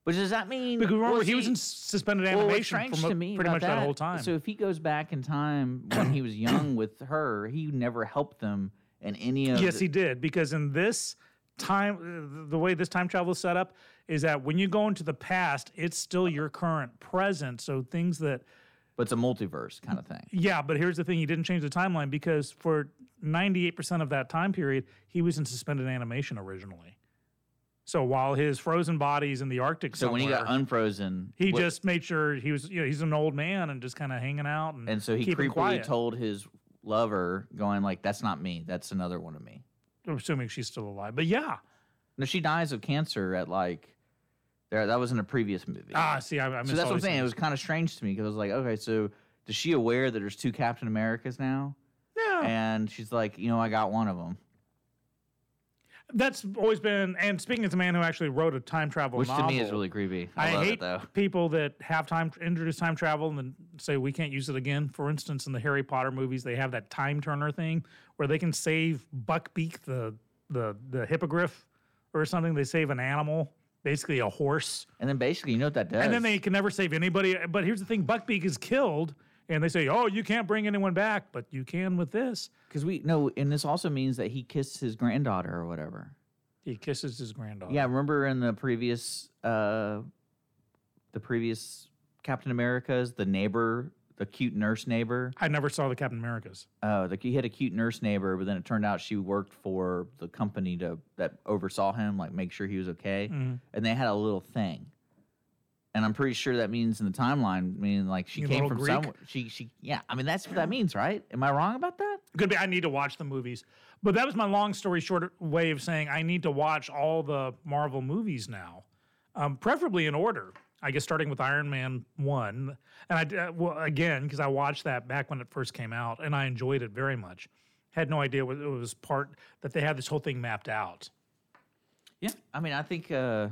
But does that mean because remember well, he, he was in suspended animation well, for mo- pretty much that. that whole time? So if he goes back in time when he was young with her, he never helped them in any of. Yes, the- he did because in this time, the way this time travel is set up is that when you go into the past, it's still your current present. So things that. But it's a multiverse kind of thing. Yeah, but here's the thing. He didn't change the timeline because for ninety-eight percent of that time period, he was in suspended animation originally. So while his frozen body's in the Arctic so somewhere. So when he got unfrozen. He what, just made sure he was, you know, he's an old man and just kind of hanging out. And, and so he creepily quiet. told his lover, going like, that's not me. That's another one of me. I'm assuming she's still alive. But yeah. No, she dies of cancer at like... There, that was in a previous movie. Ah, see, I, I so that's what I'm saying. It was kind of strange to me because I was like, okay, so is she aware that there's two Captain Americas now? Yeah. And she's like, you know, I got one of them. That's always been, and speaking as a man who actually wrote a time travel Which novel. Which to me is really creepy. I, I love hate it, though. people that have time introduce time travel and then say we can't use it again. For instance, in the Harry Potter movies, they have that time turner thing where they can save Buckbeak, the the the hippogriff, or something. They save an animal. Basically a horse. And then basically, you know what that does. And then they can never save anybody. But here's the thing. Buckbeak is killed, and they say, oh, you can't bring anyone back, but you can with this. Because we no, and this also means that he kissed his granddaughter or whatever. He kisses his granddaughter. Yeah, remember in the previous uh, the previous Captain Americas, the neighbor, the cute nurse neighbor? I never saw the Captain Americas. Oh, uh, he had a cute nurse neighbor, but then it turned out she worked for the company to that oversaw him, like make sure he was okay. Mm-hmm. And they had a little thing, and I'm pretty sure that means in the timeline, I mean, like she you came from somewhere. She, she, yeah. I mean, that's what that means, right? Am I wrong about that? Could be. I need to watch the movies, but that was my long story short way of saying I need to watch all the Marvel movies now, um, preferably in order. I guess starting with Iron Man one, and I, well, again, because I watched that back when it first came out, and I enjoyed it very much. Had no idea what it was part, that they had this whole thing mapped out. Yeah, I mean, I think uh,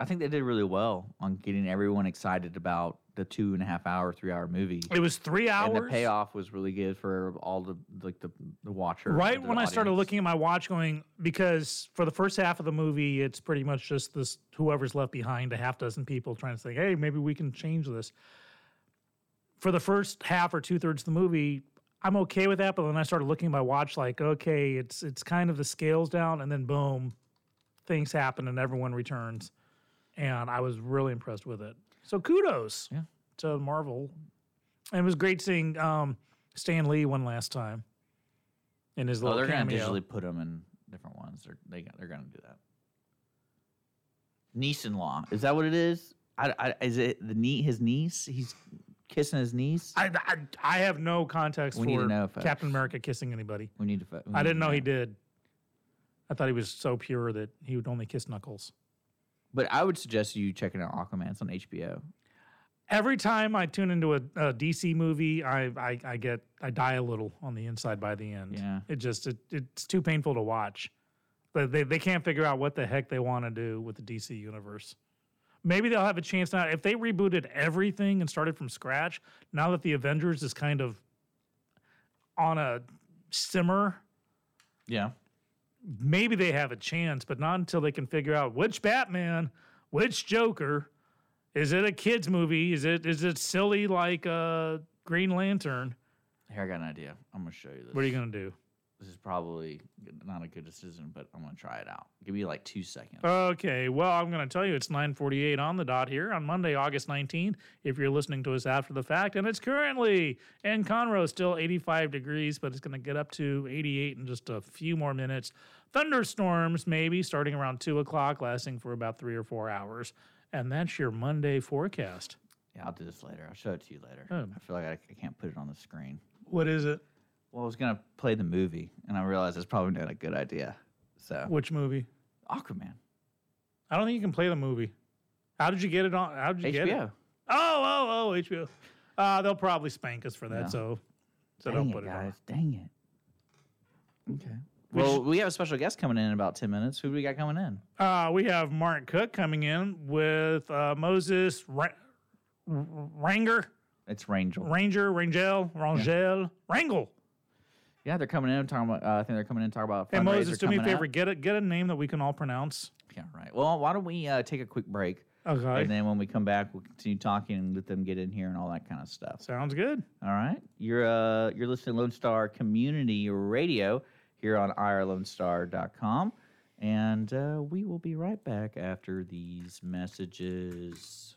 I think they did really well on getting everyone excited about the two and a half hour, three hour movie. It was three hours. And the payoff was really good for all the like the, the watcher. Right when audience. I started looking at my watch going, because for the first half of the movie, it's pretty much just this whoever's left behind, a half dozen people trying to say, hey, maybe we can change this. For the first half or two thirds of the movie, I'm okay with that. But then I started looking at my watch like, okay, it's it's kind of the scales down. And then boom, things happen and everyone returns. And I was really impressed with it. So kudos yeah. to Marvel. And it was great seeing um, Stan Lee one last time in his little cameo. Oh, they're going to digitally put him in different ones. They're, they, they're going to do that. Niece-in-law. Is that what it is? I, I, is it the nie- his niece? He's kissing his niece? I I, I have no context we for need to know, folks. Captain America kissing anybody. We need to. Fo- we I need didn't to know, know he did. I thought he was so pure that he would only kiss Knuckles. But I would suggest you checking out Aquaman. It's on H B O. Every time I tune into a, a D C movie, I, I I get I die a little on the inside by the end. Yeah, it just it, it's too painful to watch. They, they they can't figure out what the heck they want to do with the D C universe. Maybe they'll have a chance now if they rebooted everything and started from scratch. Now that the Avengers is kind of on a simmer. Yeah. Maybe they have a chance, but not until they can figure out which Batman, which Joker. Is it a kids movie? Is it is it silly like uh, Green Lantern? Here, I got an idea. I'm going to show you this. What are you going to do? this is probably not a good decision, but I'm going to try it out. Give me like two seconds. Okay. Well, I'm going to tell you it's nine forty-eight on the dot here on Monday, August nineteenth, if you're listening to us after the fact. And it's currently in Conroe still eighty-five degrees, but it's going to get up to eighty-eight in just a few more minutes. Thunderstorms maybe starting around two o'clock, lasting for about three or four hours. And that's your Monday forecast. Yeah, I'll do this later. I'll show it to you later. Oh. I feel like I, I can't put it on the screen. What is it? Well, I was going to play the movie, and I realized it's probably not a good idea. So, which movie? Aquaman. I don't think you can play the movie. How did you get it on? How did you H B O. Get it? Oh, oh, oh, H B O. Uh, they'll probably spank us for that, no. so, so Dang don't it, put it guys. on. Dang it. Okay. Well, we have a special guest coming in in about ten minutes. Who do we got coming in? Uh, we have Mark Cook coming in with uh, Moses Ra- Ranger. It's Rangel. Ranger, Rangel, Rangel, yeah. Rangel. Yeah, they're coming in talking about. Uh, I think they're coming in to talk about. Hey Moses, do me a favor, get a get a name that we can all pronounce. Yeah, right. Well, why don't we uh, take a quick break? Okay. And then when we come back, we'll continue talking and let them get in here and all that kind of stuff. Sounds good. All right, you're uh, you're listening to Lone Star Community Radio here on I R Lone Star dot com, and uh, we will be right back after these messages.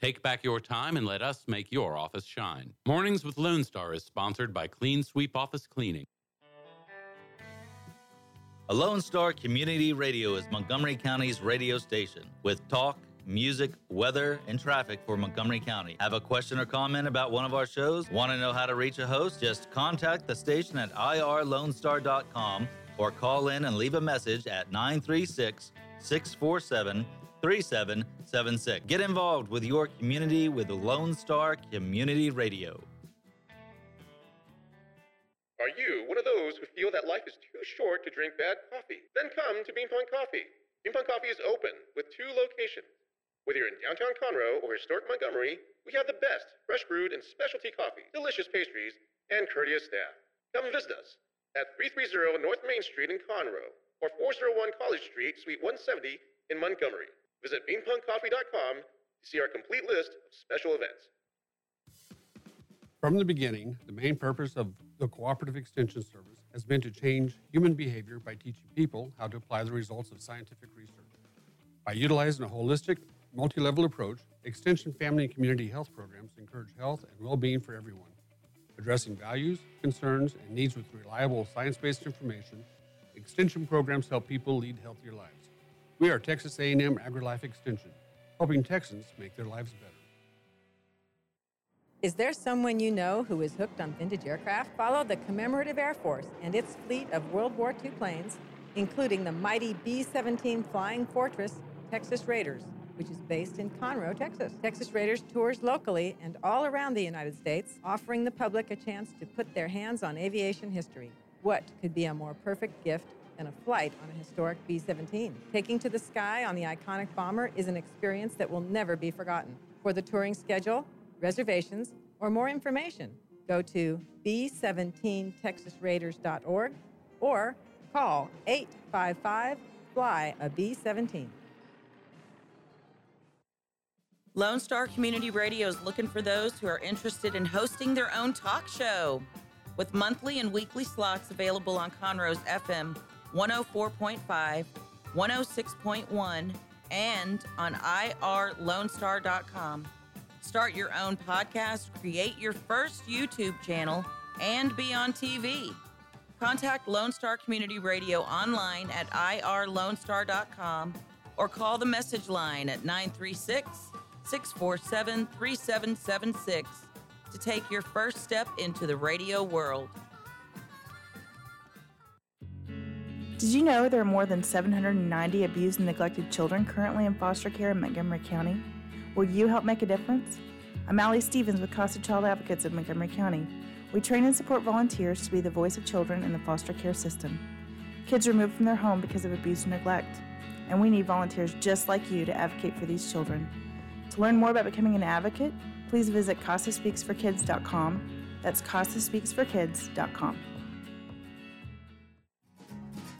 Take back your time and let us make your office shine. Mornings with Lone Star is sponsored by Clean Sweep Office Cleaning. A Lone Star Community Radio is Montgomery County's radio station with talk, music, weather, and traffic for Montgomery County. Have a question or comment about one of our shows? Want to know how to reach a host? Just contact the station at I R Lone Star dot com or call in and leave a message at nine three six, six four seven, three seven seven six. Get involved with your community with the Lone Star Community Radio. Are you one of those who feel that life is too short to drink bad coffee? Then come to BeanPunk Coffee. BeanPunk Coffee is open with two locations. Whether you're in downtown Conroe or historic Montgomery, we have the best fresh brewed and specialty coffee, delicious pastries, and courteous staff. Come visit us at three thirty North Main Street in Conroe or four oh one College Street, Suite one seventy in Montgomery. Visit bean punk coffee dot com to see our complete list of special events. From the beginning, the main purpose of the Cooperative Extension Service has been to change human behavior by teaching people how to apply the results of scientific research. By utilizing a holistic, multi-level approach, Extension family and community health programs encourage health and well-being for everyone. Addressing values, concerns, and needs with reliable science-based information, Extension programs help people lead healthier lives. We are Texas A and M AgriLife Extension, helping Texans make their lives better. Is there someone you know who is hooked on vintage aircraft? Follow the Commemorative Air Force and its fleet of World War Two planes, including the mighty B seventeen Flying Fortress, Texas Raiders, which is based in Conroe, Texas. Texas Raiders tours locally and all around the United States, offering the public a chance to put their hands on aviation history. What could be a more perfect gift and a flight on a historic B seventeen. Taking to the sky on the iconic bomber is an experience that will never be forgotten. For the touring schedule, reservations, or more information, go to b seventeen texas raiders dot org or call eight five five, fly a B seventeen. Lone Star Community Radio is looking for those who are interested in hosting their own talk show, with monthly and weekly slots available on Conroe's F M one oh four point five, one oh six point one, and on I R Lone Star dot com. Start your own podcast, create your first YouTube channel, and be on T V. Contact Lone Star Community Radio online at I R Lone Star dot com or call the message line at nine three six, six four seven, three seven seven six to take your first step into the radio world. Did you know there are more than seven hundred ninety abused and neglected children currently in foster care in Montgomery County? Will you help make a difference? I'm Allie Stevens with Casa Child Advocates of Montgomery County. We train and support volunteers to be the voice of children in the foster care system. Kids removed from their home because of abuse and neglect. And we need volunteers just like you to advocate for these children. To learn more about becoming an advocate, please visit casa speaks for kids dot com. That's casa speaks for kids dot com.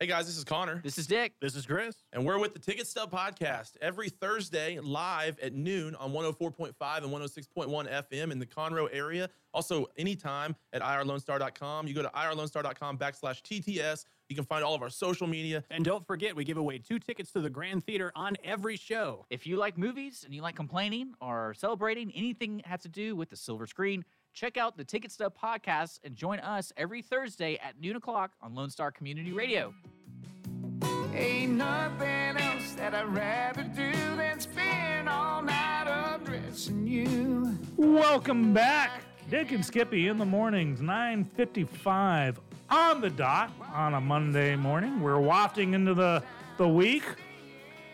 Hey guys, this is Connor. This is Dick. This is Chris. And we're with the Ticket Stub Podcast every Thursday live at noon on one oh four point five and one oh six point one F M in the Conroe area. Also, anytime at I R Lone Star dot com. You go to I R Lone Star dot com backslash T T S. You can find all of our social media. And don't forget, we give away two tickets to the Grand Theater on every show. If you like movies and you like complaining or celebrating, anything that has to do with the silver screen, check out the Ticket Stub Podcast and join us every Thursday at noon o'clock on Lone Star Community Radio. Ain't nothing else that I'd rather do than spend all night undressing you. Welcome back. Dick and Skippy in the mornings, nine fifty-five on the dot on a Monday morning. We're wafting into the, the week.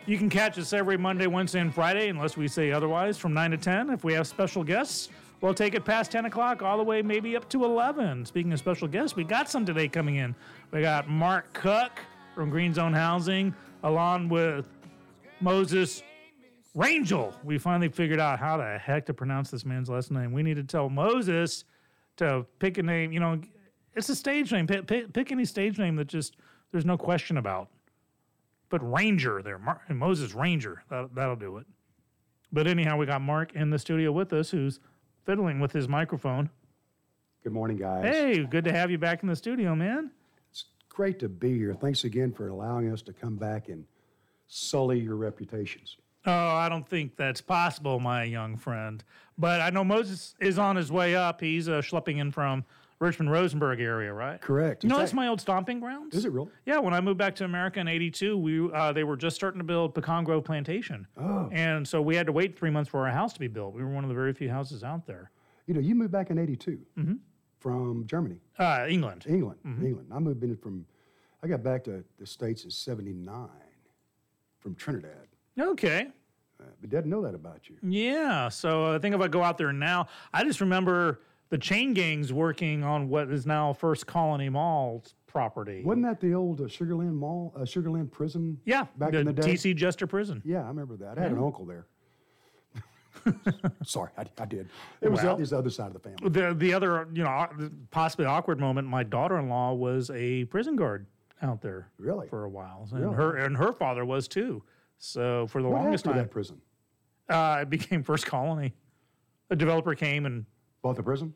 You can catch us every Monday, Wednesday, and Friday, unless we say otherwise, from nine to ten. If we have special guests, we'll take it past ten o'clock all the way maybe up to eleven. Speaking of special guests, we got some today coming in. We got Mark Cook from Green Zone Housing, along with Moses Rangel. We finally figured out how the heck to pronounce this man's last name. We need to tell Moses to pick a name. You know, it's a stage name. Pick, pick, pick any stage name that just there's no question about. But Ranger there, Mar- Moses Ranger, that, that'll do it. But anyhow, we got Mark in the studio with us who's fiddling with his microphone. Good morning, guys. Hey, good to have you back in the studio, man. It's great to be here. Thanks again for allowing us to come back and sully your reputations. Oh, I don't think that's possible, my young friend. But I know Moses is on his way up. He's uh, schlepping in from Richmond-Rosenberg area, right? Correct. You know, that's my old stomping grounds. Is it real? Yeah, when I moved back to America in eighty-two, we uh, they were just starting to build Pecan Grove Plantation. Oh. And so we had to wait three months for our house to be built. We were one of the very few houses out there. You know, you moved back in eighty-two mm-hmm. from Germany. Uh, England. England, mm-hmm. England. I moved in from, I got back to the States in seventy-nine from Trinidad. Okay. Uh, but didn't know that about you. Yeah, so I think if I go out there now, I just remember the chain gang's working on what is now First Colony Mall's property. Wasn't that the old uh, Sugarland Mall, uh, Sugarland Prison? Yeah, back the in the day. T C Jester Prison. Yeah, I remember that. I had yeah. an uncle there. Sorry, I, I did. It well, was the other side of the family. The the other, you know, possibly awkward moment. My daughter-in-law was a prison guard out there, really, for a while, and really? her and her father was too. So for the what longest time, that prison, uh, it became First Colony. A developer came and bought the prison.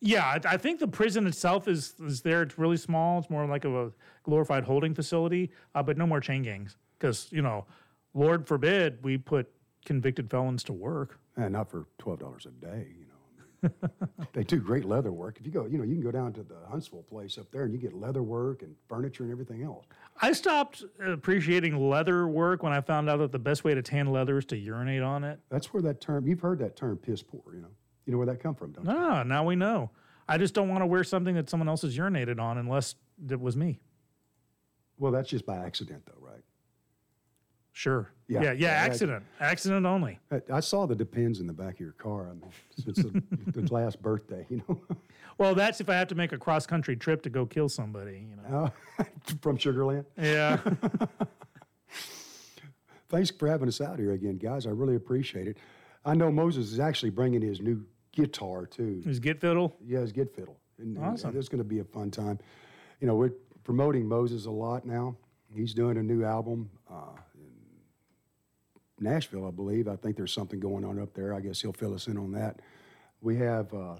Yeah, I think the prison itself is is there. It's really small. It's more like a, a glorified holding facility, uh, but no more chain gangs because, you know, Lord forbid we put convicted felons to work. And not for twelve dollars a day, you know. They do great leather work. If you go, you know, you can go down to the Huntsville place up there and you get leather work and furniture and everything else. I stopped appreciating leather work when I found out that the best way to tan leather is to urinate on it. That's where that term, you've heard that term, piss poor, you know. You know where that come from, don't you? No, now we know. I just don't want to wear something that someone else has urinated on unless it was me. Well, that's just by accident, though, right? Sure. Yeah, yeah, yeah accident. I, accident only. I, I saw the Depends in the back of your car, I mean, since the, the last birthday, you know. Well, that's if I have to make a cross-country trip to go kill somebody, you know. Uh, from Sugarland? Yeah. Thanks for having us out here again, guys. I really appreciate it. I know Moses is actually bringing his new guitar, too. His Git Fiddle? Yeah, his Git Fiddle. And, awesome. And it's going to be a fun time. You know, we're promoting Moses a lot now. He's doing a new album uh, in Nashville, I believe. I think there's something going on up there. I guess he'll fill us in on that. We have, uh,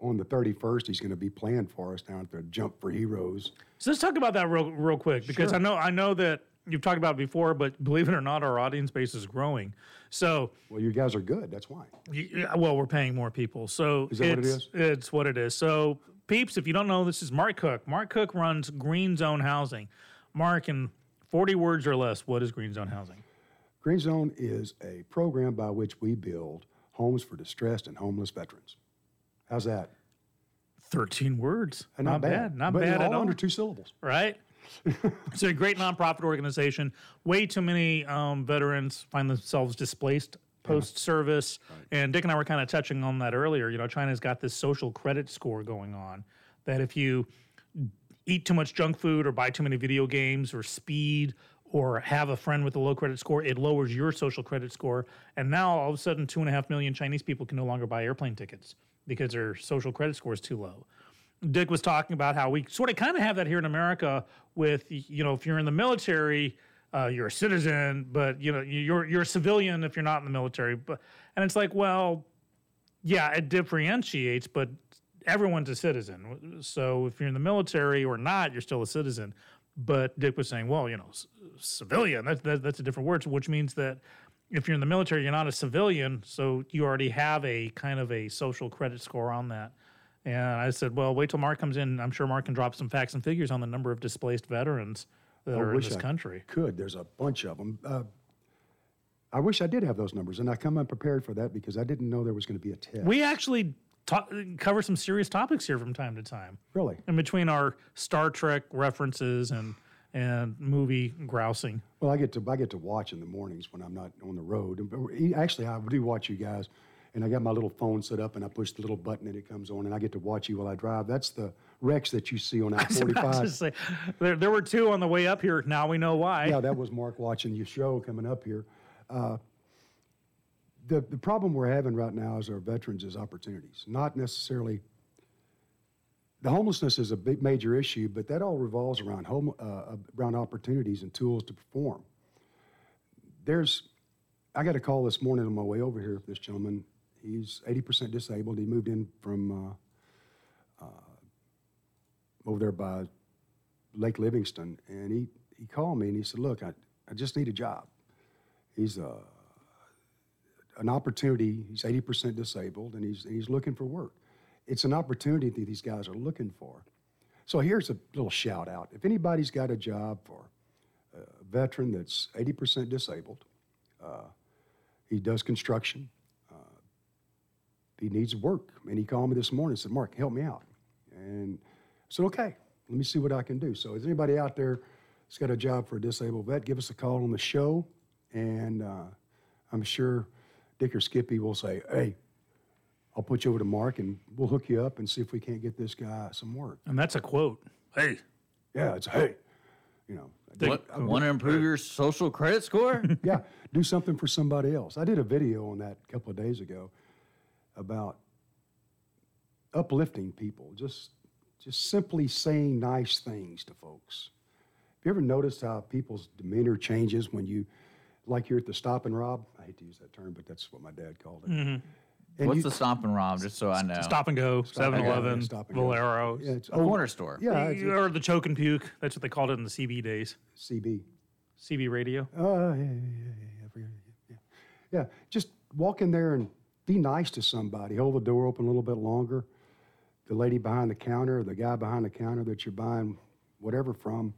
on the thirty-first, he's going to be playing for us down at the Jump for Heroes. So let's talk about that real real quick, because sure. I know I know that, you've talked about it before, but believe it or not, our audience base is growing. So, well, you guys are good. That's why. Yeah, well, we're paying more people. So is that it's, what it is? It's what it is. So, peeps, if you don't know, this is Mark Cook. Mark Cook runs Green Zone Housing. Mark, in forty words or less, what is Green Zone Housing? Green Zone is a program by which we build homes for distressed and homeless veterans. How's that? thirteen words. Not, not bad. bad. Not but bad all at all. Under two syllables. Right? It's a great nonprofit organization. Way too many um, veterans find themselves displaced post-service. Yeah. Right. And Dick and I were kind of touching on that earlier. You know, China's got this social credit score going on that if you eat too much junk food or buy too many video games or speed or have a friend with a low credit score, it lowers your social credit score. And now all of a sudden two and a half million Chinese people can no longer buy airplane tickets because their social credit score is too low. Dick was talking about how we sort of kind of have that here in America with, you know, if you're in the military, uh, you're a citizen, but, you know, you're you're a civilian if you're not in the military. But and it's like, well, yeah, it differentiates, but everyone's a citizen. So if you're in the military or not, you're still a citizen. But Dick was saying, well, you know, c- civilian, that, that, that's a different word, which means that if you're in the military, you're not a civilian, so you already have a kind of a social credit score on that. And I said, well, wait till Mark comes in. I'm sure Mark can drop some facts and figures on the number of displaced veterans that I are in this I country. Could. There's a bunch of them. Uh, I wish I did have those numbers, and I come unprepared for that because I didn't know there was going to be a test. We actually ta- cover some serious topics here from time to time. Really? In between our Star Trek references and and movie grousing. Well, I get to I get to watch in the mornings when I'm not on the road. Actually, I do watch you guys. And I got my little phone set up, and I push the little button, and it comes on, and I get to watch you while I drive. That's the wrecks that you see on I forty-five. There, there were two on the way up here. Now we know why. Yeah, that was Mark watching your show coming up here. Uh, the the problem we're having right now is our veterans is opportunities, not necessarily. The homelessness is a big major issue, but that all revolves around home uh, around opportunities and tools to perform. There's, I got a call this morning on my way over here. This gentleman. He's eighty percent disabled. He moved in from uh, uh, over there by Lake Livingston. And he, he called me and he said, look, I, I just need a job. He's uh, an opportunity. He's eighty percent disabled, and he's, and he's looking for work. It's an opportunity that these guys are looking for. So here's a little shout out. If anybody's got a job for a veteran that's eighty percent disabled, uh, he does construction. He needs work. And he called me this morning and said, Mark, help me out. And I said, okay, let me see what I can do. So is anybody out there that's got a job for a disabled vet, give us a call on the show. And uh, I'm sure Dick or Skippy will say, hey, I'll put you over to Mark and we'll hook you up and see if we can't get this guy some work. And that's a quote. Hey. Yeah, it's hey. You know, what, want to improve your social credit score? Yeah, do something for somebody else. I did a video on that a couple of days ago about uplifting people, just just simply saying nice things to folks. Have you ever noticed how people's demeanor changes when you, like you're at the stop and rob? I hate to use that term, but that's what my dad called it. Mm-hmm. What's you, the stop and rob, just so I know? Stop and go, seven eleven, Valero, yeah, it's a corner store. Yeah, it's, it's, or the choke and puke. That's what they called it in the C B days. C B. C B radio. Oh, uh, yeah, yeah, yeah, yeah, yeah. Yeah, just walk in there and be nice to somebody. Hold the door open a little bit longer. The lady behind the counter, or the guy behind the counter that you're buying whatever from,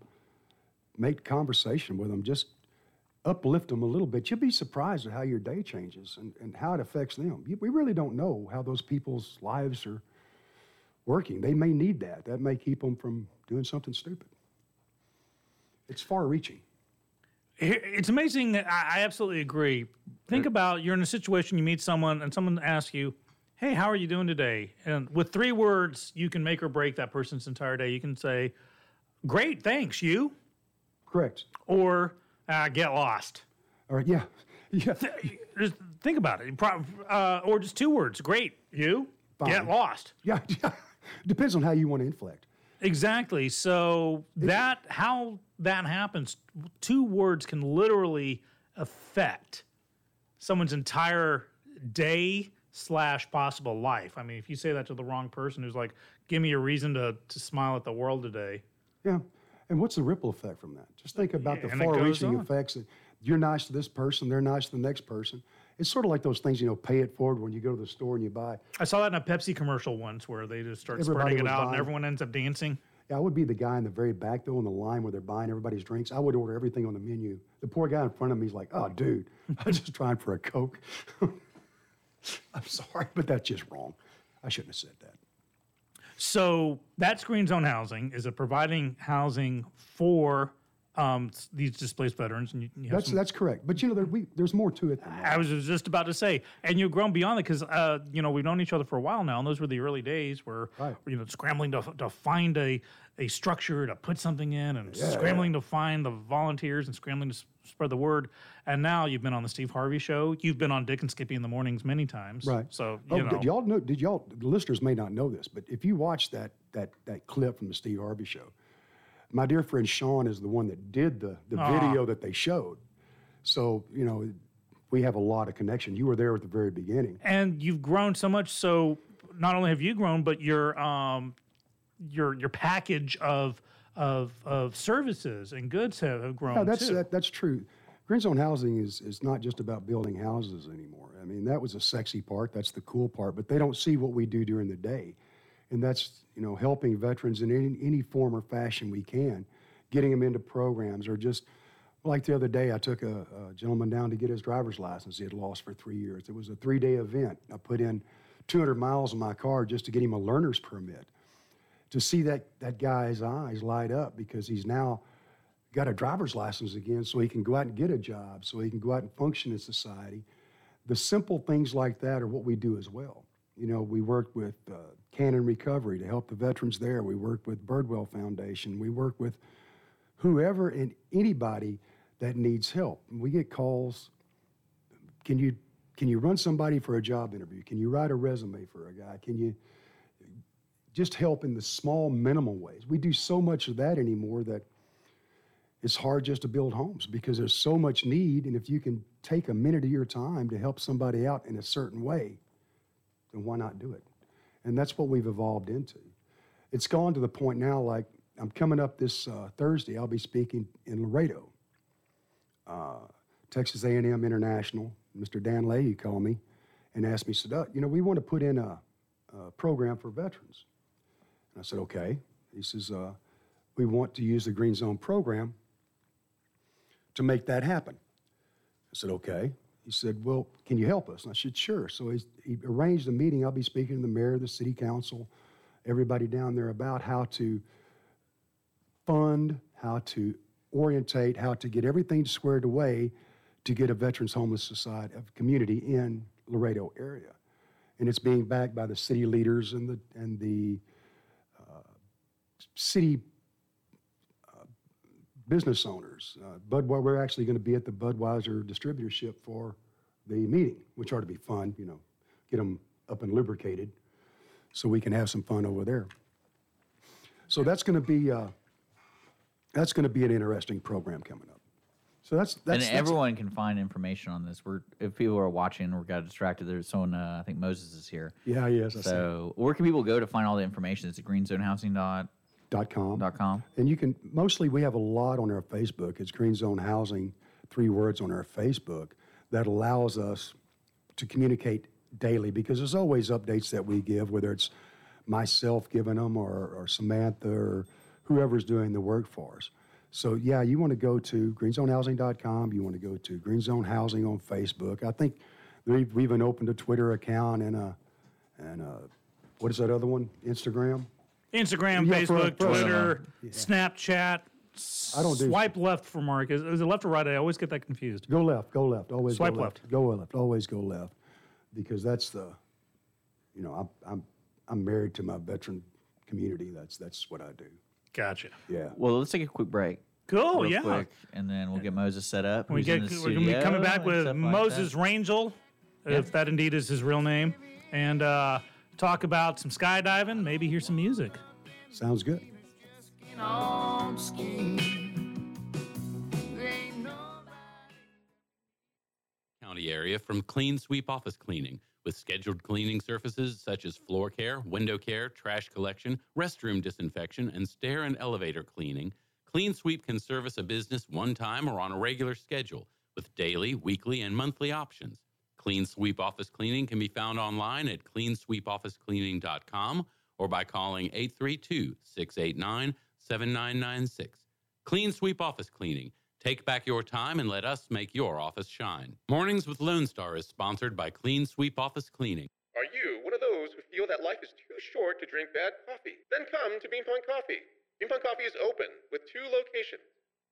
make conversation with them. Just uplift them a little bit. You'll be surprised at how your day changes and, and how it affects them. We really don't know how those people's lives are working. They may need that. That may keep them from doing something stupid. It's far-reaching. It's amazing. I absolutely agree. Think about you're in a situation, you meet someone, and someone asks you, hey, how are you doing today? And with three words, you can make or break that person's entire day. You can say, great, thanks, you. Correct. Or uh, get lost. Or, yeah. yeah. Th- just think about it. Uh, or just two words, great, you. Fine. Get lost. Yeah. Depends on how you want to inflect. Exactly. So that how that happens, two words can literally affect someone's entire day slash possible life. I mean, if you say that to the wrong person who's like, give me a reason to, to smile at the world today. Yeah. And what's the ripple effect from that? Just think about yeah, the far-reaching effects. You're nice to this person, they're nice to the next person. It's sort of like those things, you know, pay it forward when you go to the store and you buy. I saw that in a Pepsi commercial once where they just start spreading it out buying. And everyone ends up dancing. Yeah, I would be the guy in the very back, though, on the line where they're buying everybody's drinks. I would order everything on the menu. The poor guy in front of me is like, oh, dude, I'm just trying for a Coke. I'm sorry, but that's just wrong. I shouldn't have said that. So that's Green Zone Housing, is it providing housing for um, these displaced veterans. And you, you that's, some, that's correct. But, you know, there, we, there's more to it than that. I was just about to say. And you've grown beyond it because, uh, you know, we've known each other for a while now, and those were the early days where, right. you know, scrambling to to find a, a structure to put something in and yeah, scrambling yeah. to find the volunteers and scrambling to spread the word. And now you've been on the Steve Harvey Show. You've been on Dick and Skippy in the mornings many times. Right. So, you oh, know. Did y'all know, did y'all, the listeners may not know this, but if you watch that that that clip from the Steve Harvey Show, my dear friend Sean is the one that did the, the video that they showed. So, you know, we have a lot of connection. You were there at the very beginning. And you've grown so much. So not only have you grown, but your um, your your package of of of services and goods have, have grown, no, that's, too. That, that's true. Green Zone Housing is, is not just about building houses anymore. I mean, that was a sexy part. That's the cool part. But they don't see what we do during the day. And that's, you know, helping veterans in any, any form or fashion we can, getting them into programs or just, like the other day, I took a, a gentleman down to get his driver's license he had lost for three years. It was a three-day event. I put in two hundred miles in my car just to get him a learner's permit. To see that, that guy's eyes light up because he's now got a driver's license again so he can go out and get a job, so he can go out and function in society. The simple things like that are what we do as well. You know, we worked with uh, Cannon Recovery to help the veterans there. We worked with Birdwell Foundation. We work with whoever and anybody that needs help. We get calls. Can you can you run somebody for a job interview? Can you write a resume for a guy? Can you just help in the small, minimal ways? We do so much of that anymore that it's hard just to build homes because there's so much need. And if you can take a minute of your time to help somebody out in a certain way, then why not do it? And that's what we've evolved into. It's gone to the point now, like, I'm coming up this uh, Thursday, I'll be speaking in Laredo, uh, Texas A and M International. Mister Dan Leahy called me and asked me, said, uh, you know, we want to put in a, a program for veterans. And I said, okay. He says, uh, we want to use the Green Zone program to make that happen. I said, okay. He said, well, can you help us? And I said, sure. So he's, he arranged a meeting. I'll be speaking to the mayor, the city council, everybody down there about how to fund, how to orientate, how to get everything squared away to get a Veterans Homeless Society of community in Laredo area. And it's being backed by the city leaders and the, and the uh, city business owners. Uh, Bud, we're actually going to be at the Budweiser distributorship for the meeting, which ought to be fun, you know, get them up and lubricated so we can have some fun over there. So that's going to be uh, that's going to be an interesting program coming up. So that's that's and everyone that's, can find information on this. We're if people are watching and we got distracted, there's someone uh, I think Moses is here. Yeah, yes. I so where can people go to find all the information? It's at green zone housing dot com. Dot com. Dot com. And you can, mostly we have a lot on our Facebook. It's Green Zone Housing, three words on our Facebook, that allows us to communicate daily because there's always updates that we give, whether it's myself giving them or, or Samantha or whoever's doing the work for us. So, yeah, you want to go to green zone housing dot com. You want to go to Green Zone Housing on Facebook. I think we've even opened a Twitter account and a, and a, what is that other one? Instagram? Instagram, yeah, Facebook, for, for, Twitter, yeah. Snapchat. I don't do swipe that. Left for Mark. Is, is it left or right? I always get that confused. Go left. Go left. Always swipe go left. left. Go left. Always go left, because that's the, you know, I'm I'm I'm married to my veteran community. That's that's what I do. Gotcha. Yeah. Well, let's take a quick break. Cool. Yeah. Quick, and then we'll get Moses set up. We get, we're gonna be coming back with Moses like Rangel, yeah. if that indeed is his real name, and. uh Talk about some skydiving, maybe hear some music. Sounds good. County area from Clean Sweep Office Cleaning, with scheduled cleaning services such as floor care, window care, trash collection, restroom disinfection, and stair and elevator cleaning. Clean Sweep can service a business one time or on a regular schedule with daily, weekly, and monthly options. Clean Sweep Office Cleaning can be found online at clean sweep office cleaning dot com or by calling eight three two, six eight nine, seven nine nine six. Clean Sweep Office Cleaning. Take back your time and let us make your office shine. Mornings with Lone Star is sponsored by Clean Sweep Office Cleaning. Are you one of those who feel that life is too short to drink bad coffee? Then come to BeanPunk Coffee. BeanPunk Coffee is open with two locations.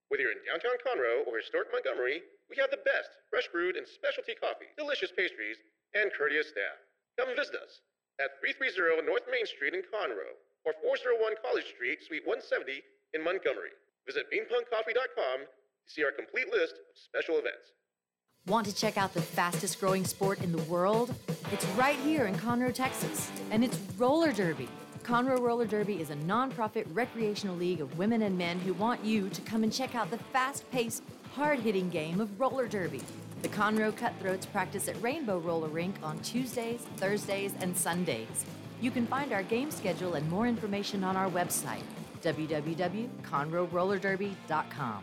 Whether you're in downtown Conroe or historic Montgomery, we have the best fresh brewed and specialty coffee, delicious pastries, and courteous staff. Come visit us at three thirty North Main Street in Conroe or four oh one College Street, Suite one seventy in Montgomery. Visit beanpunk coffee dot com to see our complete list of special events. Want to check out the fastest growing sport in the world? It's right here in Conroe, Texas, and it's roller derby. Conroe Roller Derby is a nonprofit recreational league of women and men who want you to come and check out the fast-paced, hard-hitting game of roller derby. The Conroe Cutthroats practice at Rainbow Roller Rink on Tuesdays, Thursdays, and Sundays. You can find our game schedule and more information on our website, w w w dot conroe roller derby dot com.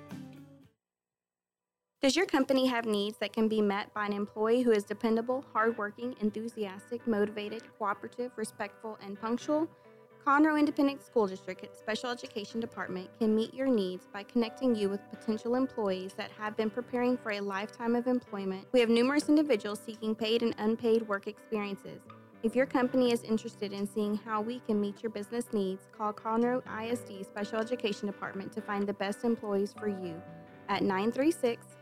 Does your company have needs that can be met by an employee who is dependable, hardworking, enthusiastic, motivated, cooperative, respectful, and punctual? Conroe Independent School District's Special Education Department can meet your needs by connecting you with potential employees that have been preparing for a lifetime of employment. We have numerous individuals seeking paid and unpaid work experiences. If your company is interested in seeing how we can meet your business needs, call Conroe I S D Special Education Department to find the best employees for you at nine three six,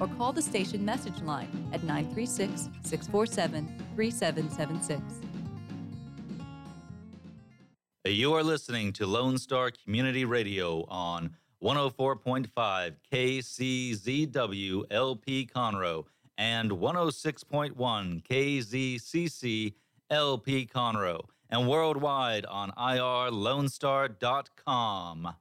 Or call the station message line at nine three six, six four seven, three seven seven six. You are listening to Lone Star Community Radio on one oh four point five K C Z W L P Conroe and one oh six point one K Z C C L P Conroe and worldwide on I R Lone Star dot com.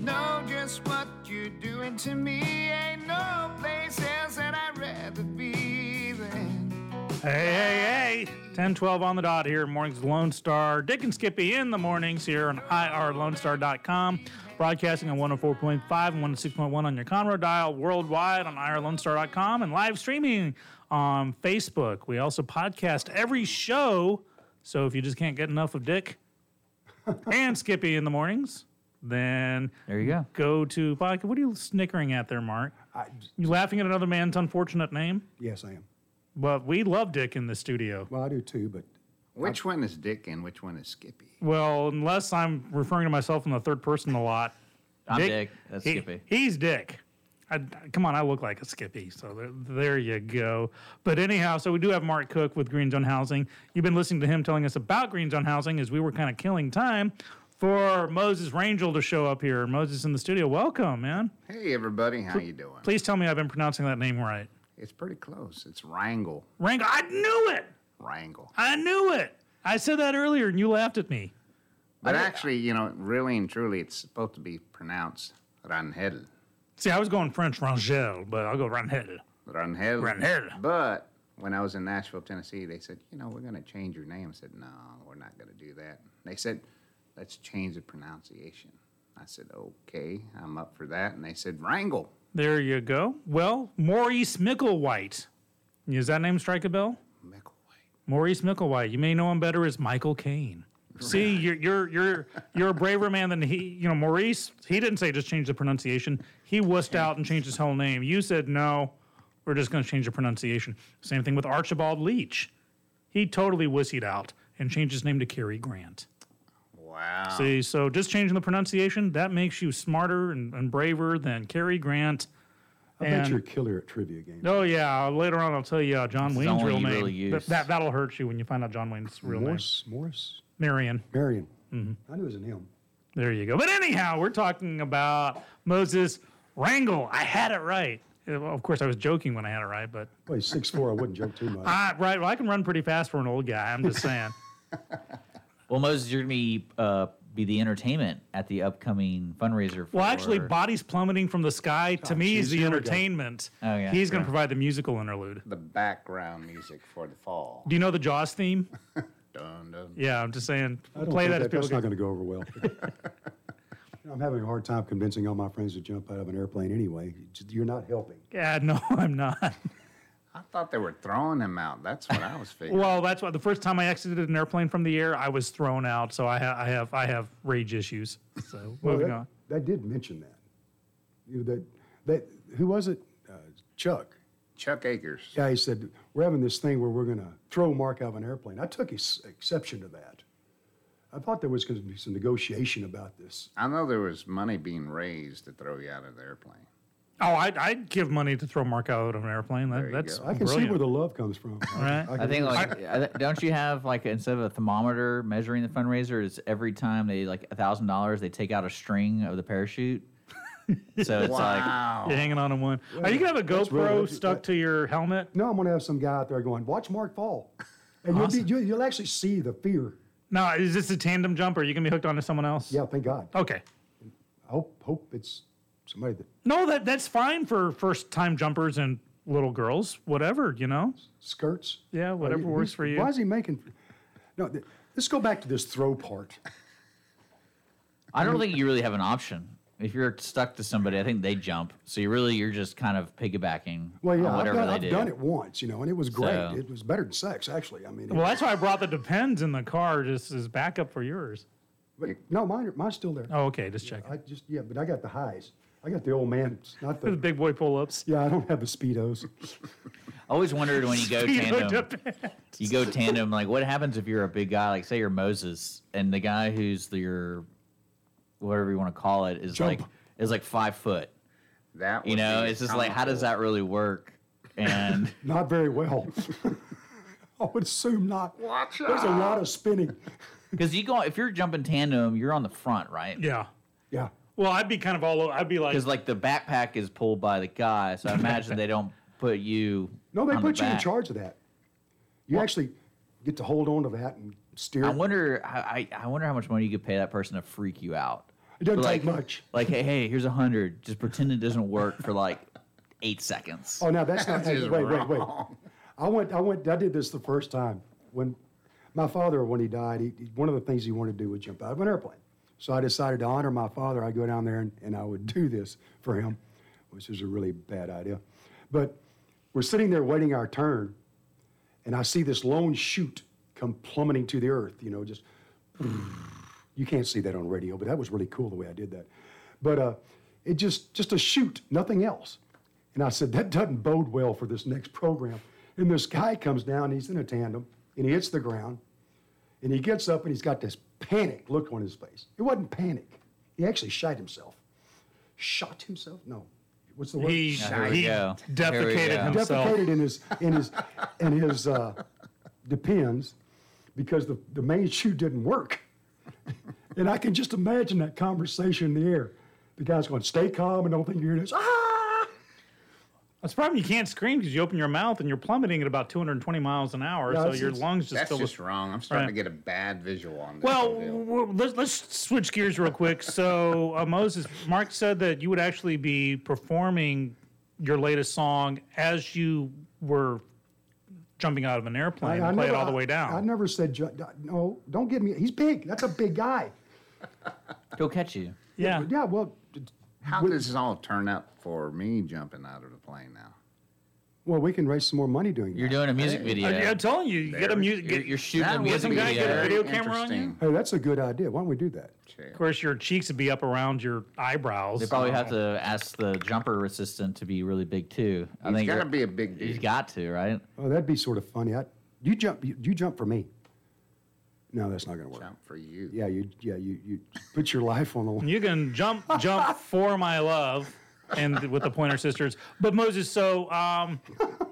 Know just what you're doing to me. Ain't no place else that I'd rather be than. Hey, hey, hey. ten twelve on the dot here. Mornings Lone Star. Dick and Skippy in the mornings here on I R Lone Star dot com. Broadcasting on one oh four point five and one oh six point one on your Conroe dial. Worldwide on I R Lone Star dot com and live streaming on Facebook. We also podcast every show. So if you just can't get enough of Dick and Skippy in the mornings, then there you go. Go to podcast. What are you snickering at there, Mark? I, you laughing at another man's unfortunate name? Yes, I am. But we love Dick in the studio. Well, I do too, but... Which I, one is Dick and which one is Skippy? Well, unless I'm referring to myself in the third person a lot. I'm Dick. Dick. That's he, Skippy. He's Dick. I, come on, I look like a Skippy, so there, there you go. But anyhow, so we do have Mark Cook with Green Zone Housing. You've been listening to him telling us about Green Zone Housing as we were kind of killing time for Moses Rangel to show up here. Moses in the studio. Welcome, man. Hey, everybody. How P- you doing? Please tell me I've been pronouncing that name right. It's pretty close. It's Rangel. Rangel. I knew it. Rangel. I knew it. I said that earlier, and you laughed at me. But I, actually, you know, really and truly, it's supposed to be pronounced Rangel. See, I was going French Rangel, but I'll go Rangel. Rangel. Rangel. But when I was in Nashville, Tennessee, they said, you know, we're going to change your name. I said, no, we're not going to do that. They said, let's change the pronunciation. I said, okay, I'm up for that. And they said, Wrangle. There you go. Well, Maurice Micklewhite. Does that name strike a bell? Micklewhite. Maurice Micklewhite. You may know him better as Michael Caine. See, you're you're you're you're a braver man than he. You know, Maurice, he didn't say just change the pronunciation. He wussed out and changed his whole name. You said, no, we're just going to change the pronunciation. Same thing with Archibald Leach. He totally wussied out and changed his name to Cary Grant. Wow. See, so just changing the pronunciation, that makes you smarter and, and braver than Cary Grant. I and, bet you're a killer at trivia games. Oh, yeah. Later on, I'll tell you uh, John it's Wayne's real name. Really that, that, that'll hurt you when you find out John Wayne's real Morris, name. Morris? Marion. Marion. Mm-hmm. I knew it was in him. There you go. But anyhow, we're talking about Moses Rangel. I had it right. Of course, I was joking when I had it right, but... Well, he's six foot four. I wouldn't joke too much. I, right. Well, I can run pretty fast for an old guy. I'm just saying. Well, Moses, you're going to be, uh, be the entertainment at the upcoming fundraiser for... Well, actually, Bodies Plummeting from the Sky, to oh, me, geez, is the entertainment. Oh, yeah, he's going to provide the musical interlude. The background music for the fall. Do you know the Jaws theme? Dun, dun. Yeah, I'm just saying. I don't play that, that as people that's get... not going to go over well. I'm having a hard time convincing all my friends to jump out of an airplane anyway. You're not helping. Yeah, no, I'm not. I thought they were throwing him out. That's what I was figuring. Well, that's why the first time I exited an airplane from the air, I was thrown out. So I, ha- I have I have rage issues. So well, moving that, on. That did mention that. You know, that that who was it? Uh, Chuck. Chuck Akers. Yeah, he said, we're having this thing where we're going to throw Mark out of an airplane. I took ex- exception to that. I thought there was going to be some negotiation about this. I know there was money being raised to throw you out of the airplane. Oh, I'd, I'd give money to throw Mark out of an airplane. That, that's I can brilliant. see where the love comes from. Right? I, I think, like, I, don't you have, like, instead of a thermometer measuring the fundraiser, it's every time they, like, a thousand dollars, they take out a string of the parachute? So it's wow. like... You're hanging on to one. Yeah, Are you going to have a GoPro really, stuck that, to your helmet? No, I'm going to have some guy out there going, watch Mark fall. And awesome. you'll, be, you'll, you'll actually see the fear. Now, is this a tandem jump, or are you going to be hooked onto someone else? Yeah, thank God. Okay. I hope, hope it's... Somebody that no, that that's fine for first-time jumpers and little girls, whatever, you know. Skirts. Yeah, whatever oh, he, works for you. Why is he making... No, th- let's go back to this throw part. I don't think you really have an option. If you're stuck to somebody, I think they jump. So you really, you're just kind of piggybacking well, yeah, on whatever I've done, they I've do. I've done it once, you know, and it was great. So, it was better than sex, actually. I mean, well, was... that's why I brought the Depends in the car just as backup for yours. But no, mine, mine's still there. Oh, okay, just checking. Yeah, I just yeah, but I got the highs. I got the old man, not the, the big boy pull-ups. Yeah, I don't have the Speedos. I always wondered when you go Speedo tandem, depends. you go tandem, like what happens if you're a big guy, like say you're Moses, and the guy who's the, your, whatever you want to call it, is Jump. like is like five foot. That you know, it's just like how does that really work? And not very well. I would assume not. Watch There's out. a lot of spinning. Because you go if you're jumping tandem, you're on the front, right? Yeah, yeah. Well, I'd be kind of all over. I'd be like... Because, like, the backpack is pulled by the guy, so I imagine they don't put you No, they on put the you back. in charge of that. You well, actually get to hold on to that and steer. I wonder I, I wonder how much money you could pay that person to freak you out. It doesn't like, take much. Like, hey, hey, here's a hundred. Just pretend it doesn't work for, like, eight seconds. Oh, no, that's not... Hey, wait, wrong. wait, wait. I went, I went... I did this the first time. When my father, when he died, he, one of the things he wanted to do was jump out of an airplane. So I decided to honor my father. I'd go down there and, and I would do this for him, which is a really bad idea. But we're sitting there waiting our turn, and I see this lone chute come plummeting to the earth, you know, just... You can't see that on radio, but that was really cool the way I did that. But uh, it just, just a chute, nothing else. And I said, that doesn't bode well for this next program. And this guy comes down, he's in a tandem, and he hits the ground, and he gets up and he's got this panic look on his face. It wasn't panic. He actually shot himself. Shot himself? No. What's the word? He, yeah, he defecated himself. Defecated in his in his in his uh, Depends because the, the main shoe didn't work. And I can just imagine that conversation in the air. The guy's going, "Stay calm and don't think you're this." Ah! That's the problem. You can't scream because you open your mouth and you're plummeting at about two hundred twenty miles an hour, no, so your lungs just... That's still just with... wrong. I'm starting right. to get a bad visual on this. Well, let's, let's switch gears real quick. So, uh, Moses, Mark said that you would actually be performing your latest song as you were jumping out of an airplane I, and I play never, it all the way down. I, I never said, ju- no, don't give me, he's big. That's a big guy. He'll catch you. Yeah. Yeah, well. How we, does this all turn up for me jumping out of the plane now? Well, we can raise some more money doing that. You're doing a music video. I, I'm telling you, you there, get a music. Get, you're shooting a music video. Get a video camera on you. Hey, that's a good idea. Why don't we do that? Sure. Of course, your cheeks would be up around your eyebrows. They probably so. have to ask the jumper assistant to be really big too. I he's think got to be a big dude. He's got to, right? Oh, that'd be sort of funny. I, you jump. You, you jump for me. No, that's not going to work. Jump for you. Yeah, you. Yeah, you. You put your life on the line. You can jump, jump for my love. And with the Pointer Sisters. But Moses, so um,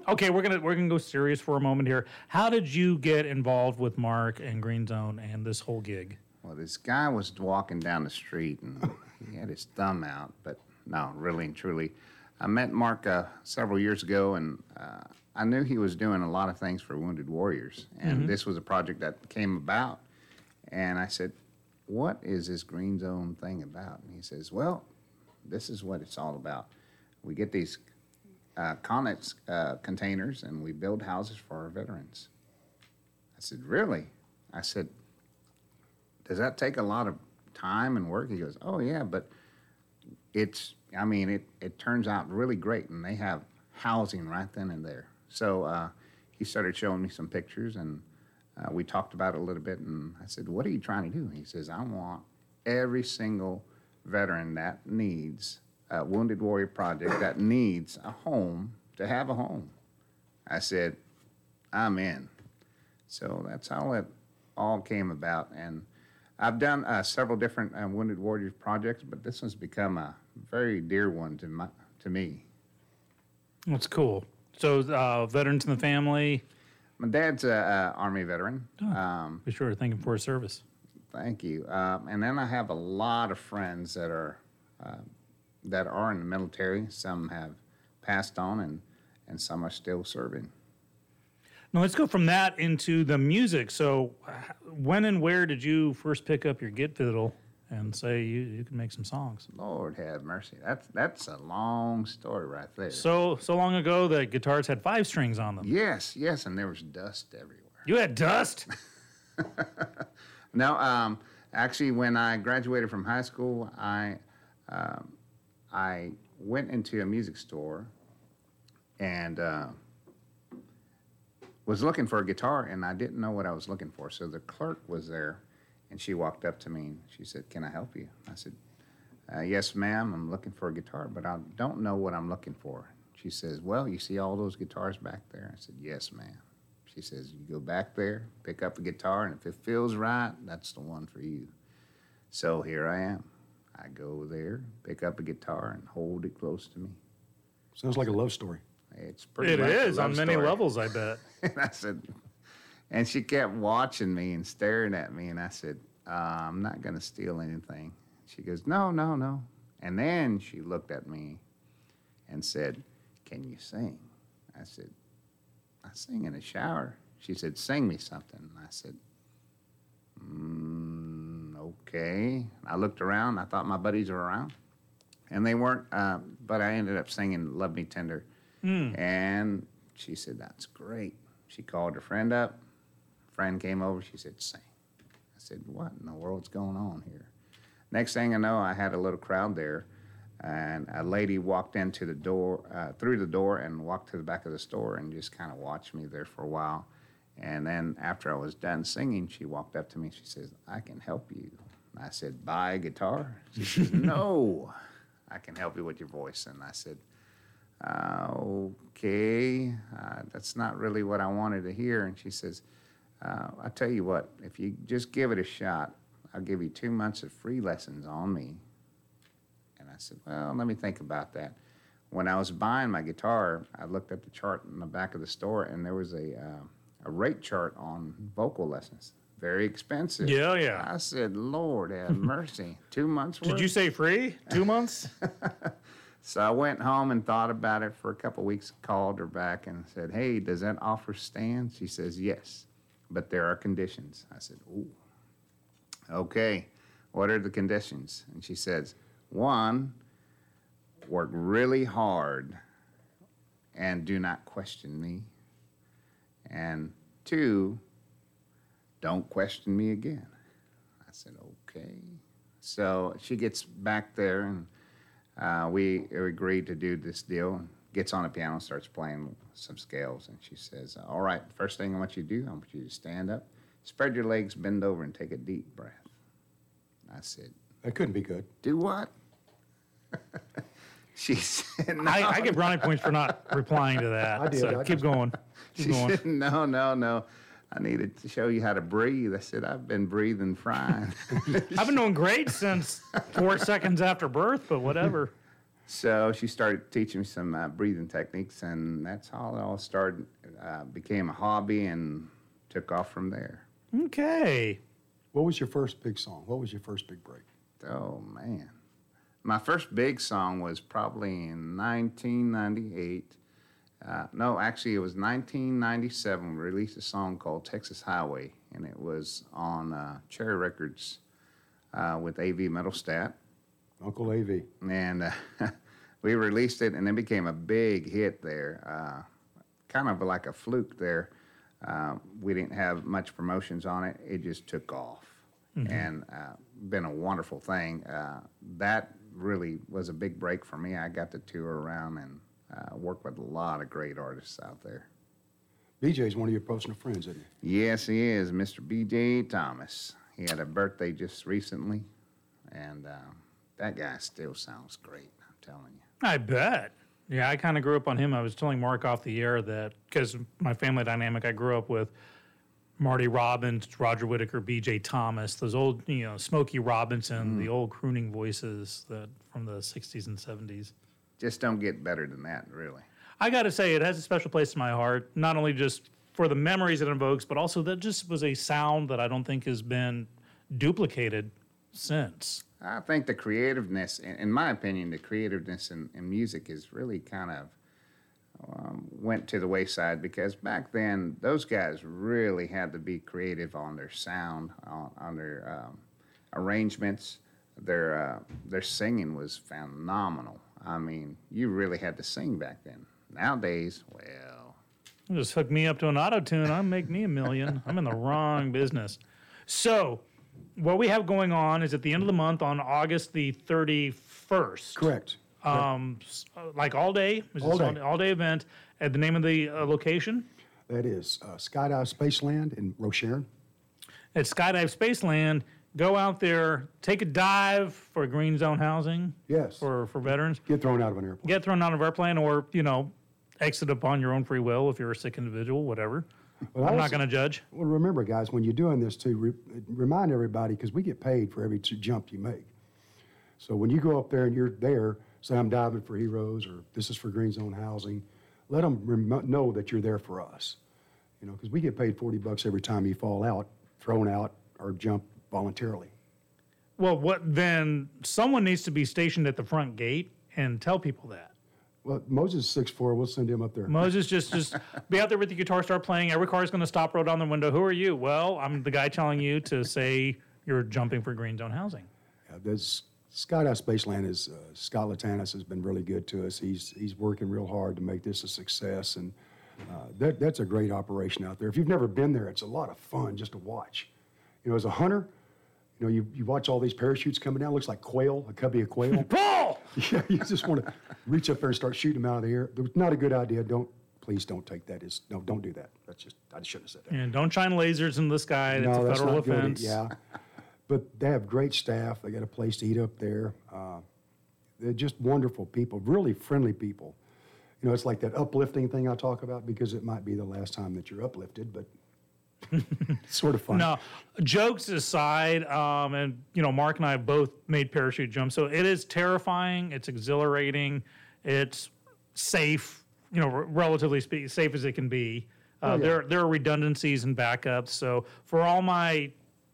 okay, we're gonna we're gonna go serious for a moment here. How did you get involved with Mark and Green Zone and this whole gig? Well, this guy was walking down the street and he had his thumb out. But no, really and truly, I met Mark uh, several years ago, and uh, I knew he was doing a lot of things for Wounded Warriors, and mm-hmm. this was a project that came about. And I said, "What is this Green Zone thing about?" And he says, "Well, this is what it's all about. We get these uh, Connex uh, containers, and we build houses for our veterans." I said, "Really?" I said, "Does that take a lot of time and work?" He goes, "Oh, yeah, but it's, I mean, it, it turns out really great, and they have housing right then and there." So uh, he started showing me some pictures, and uh, we talked about it a little bit, and I said, "What are you trying to do?" He says, "I want every single veteran that needs a Wounded Warrior Project that needs a home to have a home." I said, "I'm in." So that's how it all came about. And I've done uh, several different uh, Wounded Warriors projects, but this one's become a very dear one to my to me. That's cool. So uh, veterans in the family. My dad's an uh, Army veteran. Oh, um, be sure to thank him for his service. Thank you. Um, and then I have a lot of friends that are uh, that are in the military. Some have passed on, and, and some are still serving. Now let's go from that into the music. So when and where did you first pick up your git fiddle and say you, you can make some songs? Lord have mercy. That's that's a long story right there. So so long ago that guitars had five strings on them. Yes, yes, and there was dust everywhere. You had dust? No, um, actually, when I graduated from high school, I um, I went into a music store and uh, was looking for a guitar, and I didn't know what I was looking for. So the clerk was there, and she walked up to me, and she said, "Can I help you?" I said, uh, "Yes, ma'am, I'm looking for a guitar, but I don't know what I'm looking for." She says, "Well, you see all those guitars back there?" I said, "Yes, ma'am." She says, "You go back there, pick up a guitar, and if it feels right, that's the one for you." So here I am. I go there, pick up a guitar, and hold it close to me. Sounds like a love story. It's pretty. It is on many levels, I bet. And I said, and she kept watching me and staring at me, and I said, uh, "I'm not going to steal anything." She goes, "No, no, no." And then she looked at me and said, "Can you sing?" I said, "I sing in the shower." She said, "Sing me something." And I said, mm, okay. I looked around. I thought my buddies were around. And they weren't, uh, but I ended up singing "Love Me Tender." Mm. And she said, "That's great." She called her friend up. Friend came over. She said, "Sing." I said, "What in the world's going on here?" Next thing I know, I had a little crowd there. And a lady walked into the door, uh, through the door, and walked to the back of the store and just kind of watched me there for a while. And then after I was done singing, she walked up to me. She says, "I can help you." And I said, "Buy a guitar?" She says, "No, I can help you with your voice." And I said, uh, okay, uh, that's not really what I wanted to hear. And she says, uh, "I'll tell you what, if you just give it a shot, I'll give you two months of free lessons on me." I said, "Well, let me think about that." When I was buying my guitar, I looked at the chart in the back of the store, and there was a uh, a rate chart on vocal lessons. Very expensive. Yeah, yeah. I said, "Lord have mercy." Two months worth? Did you say free? Two months? So I went home and thought about it for a couple weeks, called her back and said, "Hey, does that offer stand?" She says, "Yes, but there are conditions." I said, "Ooh, okay. What are the conditions?" And she says, "One, work really hard and do not question me. And two, don't question me again. I said, okay. So she gets back there, and uh, we agreed to do this deal. Gets on a piano, starts playing some scales, and she says, all right, first thing I want you to do, I want you to stand up, spread your legs, bend over, and take a deep breath. I said, that couldn't be good. Do what? She said, no. I, I get brownie points for not replying to that. I did. So I keep going. Keep she going. said, no, no, no. I needed to show you how to breathe. I said, I've been breathing frying. I've been doing great since four seconds after birth, but whatever. So she started teaching me some uh, breathing techniques, and that's how it all started. Uh, became a hobby and took off from there. Okay. What was your first big song? What was your first big break? Oh, man. My first big song was probably in nineteen ninety-eight. Uh, no, actually, it was nineteen ninety-seven. We released a song called Texas Highway, and it was on uh, Cherry Records uh, with A V Metalstat. Uncle A V. And uh, we released it, and it became a big hit there, uh, kind of like a fluke there. Uh, we didn't have much promotions on it. It just took off, mm-hmm. and uh, been a wonderful thing. Uh, that really was a big break for me. I got to tour around and uh, work with a lot of great artists out there. B J's one of your personal friends, isn't he? Yes, he is, Mister B J Thomas. He had a birthday just recently, and uh, that guy still sounds great, I'm telling you. I bet. Yeah, I kind of grew up on him. I was telling Mark off the air that, because my family dynamic, I grew up with Marty Robbins, Roger Whittaker, B J Thomas, those old, you know, Smokey Robinson, mm. the old crooning voices that from the sixties and seventies. Just don't get better than that, really. I got to say, it has a special place in my heart, not only just for the memories it invokes, but also that just was a sound that I don't think has been duplicated since. I think the creativeness, in my opinion, the creativeness in, in music is really kind of um, went to the wayside, because back then those guys really had to be creative on their sound, on, on their um, arrangements. Their uh, their singing was phenomenal. I mean, you really had to sing back then. Nowadays, well, just hook me up to an auto tune, I'll make me a million. I'm in the wrong business. So. What we have going on is at the end of the month on August the thirty-first. Correct. Um, Correct. Like all day? Is all day. All day event. At the name of the uh, location? That is uh, Skydive Spaceland in Rocheron. At Skydive Spaceland, go out there, take a dive for Green Zone Housing. Yes. For, for veterans. Get thrown out of an airplane. Get thrown out of an airplane or, you know, exit upon your own free will if you're a sick individual, whatever. Well, I'm also not going to judge. Well, remember, guys, when you're doing this, to re- remind everybody, because we get paid for every two jump you make. So when you go up there and you're there, say, I'm diving for heroes, or this is for Green Zone Housing, let them rem- know that you're there for us. You know, because we get paid forty bucks every time you fall out, thrown out, or jump voluntarily. Well, what then someone needs to be stationed at the front gate and tell people that. Well, Moses is six foot four. We'll send him up there. Moses, just just be out there with the guitar, start playing. Every car's going to stop, roll down the window. Who are you? Well, I'm the guy telling you to say you're jumping for Green Zone Housing. Yeah, this Skydive Spaceland is, uh, Scott Latanis has been really good to us. He's he's working real hard to make this a success, and uh, that that's a great operation out there. If you've never been there, it's a lot of fun just to watch. You know, as a hunter, you know, you, you watch all these parachutes coming down. It looks like quail, a cubby of quail. Paul! Yeah, you just want to reach up there and start shooting them out of the air. Not a good idea. Don't, please don't take that. It's, no, don't do that. That's just, I shouldn't have said that. And don't shine lasers in the sky. That's no, a federal that's not offense. Good. Yeah. But they have great staff. They got a place to eat up there. Uh, they're just wonderful people, really friendly people. You know, it's like that uplifting thing I talk about, because it might be the last time that you're uplifted, but sort of fun. No, jokes aside, um, and, you know, Mark and I both made parachute jumps, so it is terrifying. It's exhilarating. It's safe, you know, r- relatively spe- safe as it can be. Uh, oh, yeah. There there are redundancies and backups, so for all my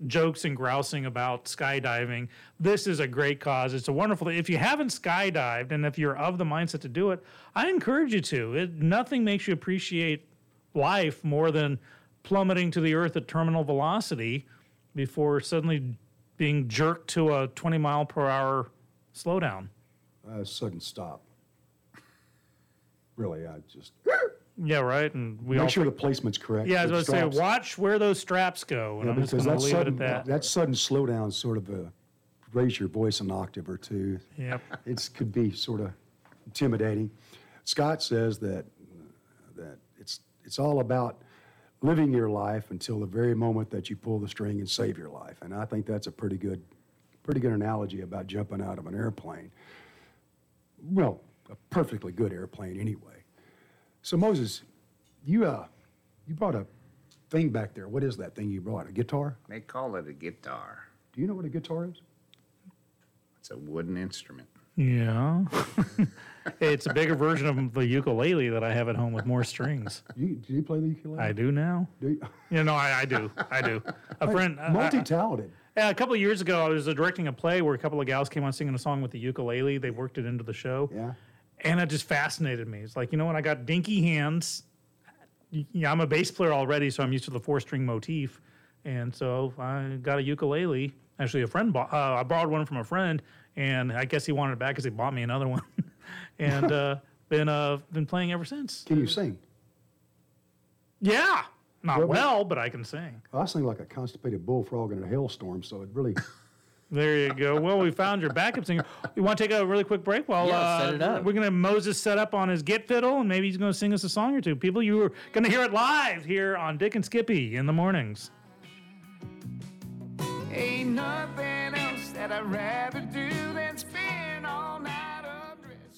jokes and grousing about skydiving, this is a great cause. It's a wonderful thing. If you haven't skydived and if you're of the mindset to do it, I encourage you to. It, nothing makes you appreciate life more than plummeting to the earth at terminal velocity before suddenly being jerked to a twenty mile per hour slowdown. A uh, sudden stop. Really, I just... Yeah, right. And we make all sure think, the placement's correct. Yeah, I was going to say, watch where those straps go, and yeah, I'm just going to leave sudden, it at that. That sudden slowdown is sort of a raise your voice an octave or two. Yep, it could be sort of intimidating. Scott says that that it's it's all about living your life until the very moment that you pull the string and save your life, and I think that's a pretty good pretty good analogy about jumping out of an airplane. Well, a perfectly good airplane anyway. So Moses, you uh, you brought a thing back there. What is that thing you brought? A guitar? They call it a guitar. Do you know what a guitar is? It's a wooden instrument. Yeah. It's a bigger version of the ukulele that I have at home with more strings. You, do you play the ukulele? I do now. Do you? you know, I, I do. I do. A friend, I, multi-talented. I, I, Yeah, a couple of years ago, I was directing a play where a couple of gals came on singing a song with the ukulele. They worked it into the show. Yeah. And it just fascinated me. It's like, you know what? I got dinky hands. Yeah, I'm a bass player already, so I'm used to the four-string motif. And so I got a ukulele. Actually, a friend bought, uh, I borrowed one from a friend, and I guess he wanted it back because he bought me another one. and uh, been uh, been playing ever since. Can you sing? Yeah. Not well, well, but I can sing. I sing like a constipated bullfrog in a hailstorm, so it really... There you go. Well, we found your backup singer. You want to take a really quick break? Well, yeah, uh, set it up. We're going to Moses set up on his git fiddle, and maybe he's going to sing us a song or two. People, you are going to hear it live here on Dick and Skippy in the mornings. Ain't nothing else that I'd rather do than spend all night undressed.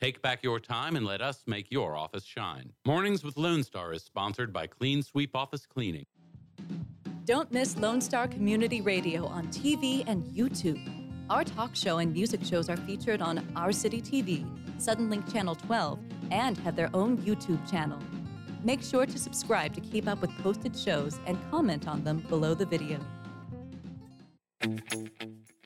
Take back your time and let us make your office shine. Mornings with Lone Star is sponsored by Clean Sweep Office Cleaning. Don't miss Lone Star Community Radio on T V and YouTube. Our talk show and music shows are featured on Our City T V, Suddenlink Channel twelve, and have their own YouTube channel. Make sure to subscribe to keep up with posted shows and comment on them below the video.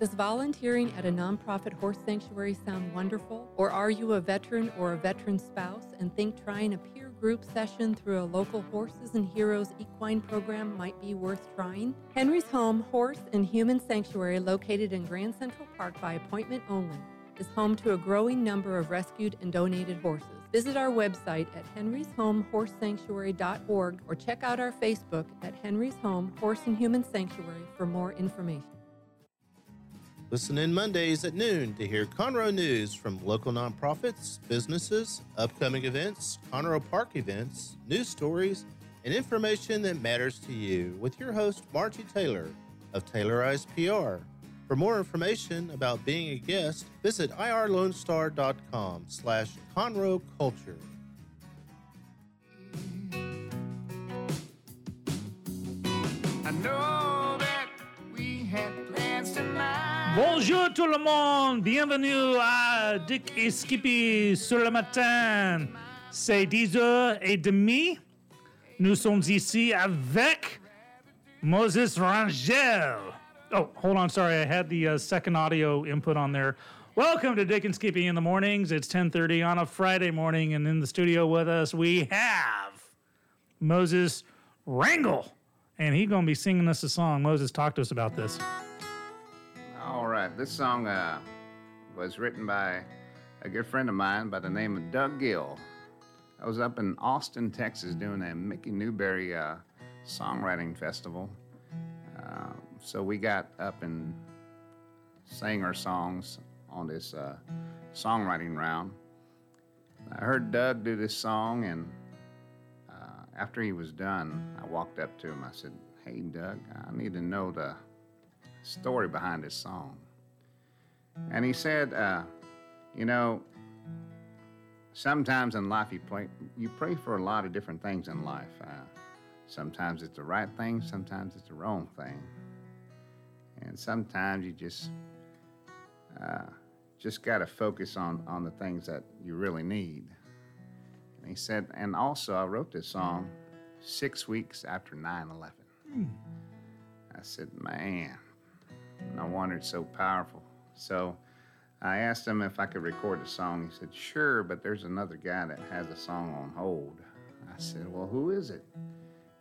Does volunteering at a nonprofit horse sanctuary sound wonderful? Or are you a veteran or a veteran spouse and think trying a peer group session through a local Horses and Heroes equine program might be worth trying? Henry's Home Horse and Human Sanctuary, located in Grand Central Park by appointment only, is home to a growing number of rescued and donated horses. Visit our website at henrys home horse sanctuary dot org or check out our Facebook at Henry's Home Horse and Human Sanctuary for more information. Listen in Mondays at noon to hear Conroe news from local nonprofits, businesses, upcoming events, Conroe Park events, news stories, and information that matters to you with your host, Margie Taylor of Taylorized P R. For more information about being a guest, visit I R Lone Star dot com slash Conroe Culture. I know that we had plans tonight. Bonjour tout le monde, bienvenue à Dick et Skippy sur le matin. C'est dix heures trente. Nous sommes ici avec Moses Rangel. Oh, hold on, sorry, I had the uh, second audio input on there. Welcome to Dick and Skippy in the mornings. It's ten thirty on a Friday morning, and in the studio with us we have Moses Rangel. and he's going to be singing us a song. Moses, talk to us about this. All right. This song uh, was written by a good friend of mine by the name of Doug Gill. I was up in Austin, Texas, doing a Mickey Newberry uh, songwriting festival. Uh, so we got up and sang our songs on this uh, songwriting round. I heard Doug do this song, and uh, after he was done, I walked up to him. I said, "Hey, Doug, I need to know the story behind this song." And he said, uh, you know, sometimes in life you, play, you pray for a lot of different things in life. Uh, sometimes it's the right thing, sometimes it's the wrong thing. And sometimes you just... Uh, just got to focus on, on the things that you really need. And he said, and also I wrote this song six weeks after nine eleven. Mm. I said, man, no wonder it's so powerful. So I asked him if I could record the song. He said, sure, but there's another guy that has a song on hold. I said, well, who is it?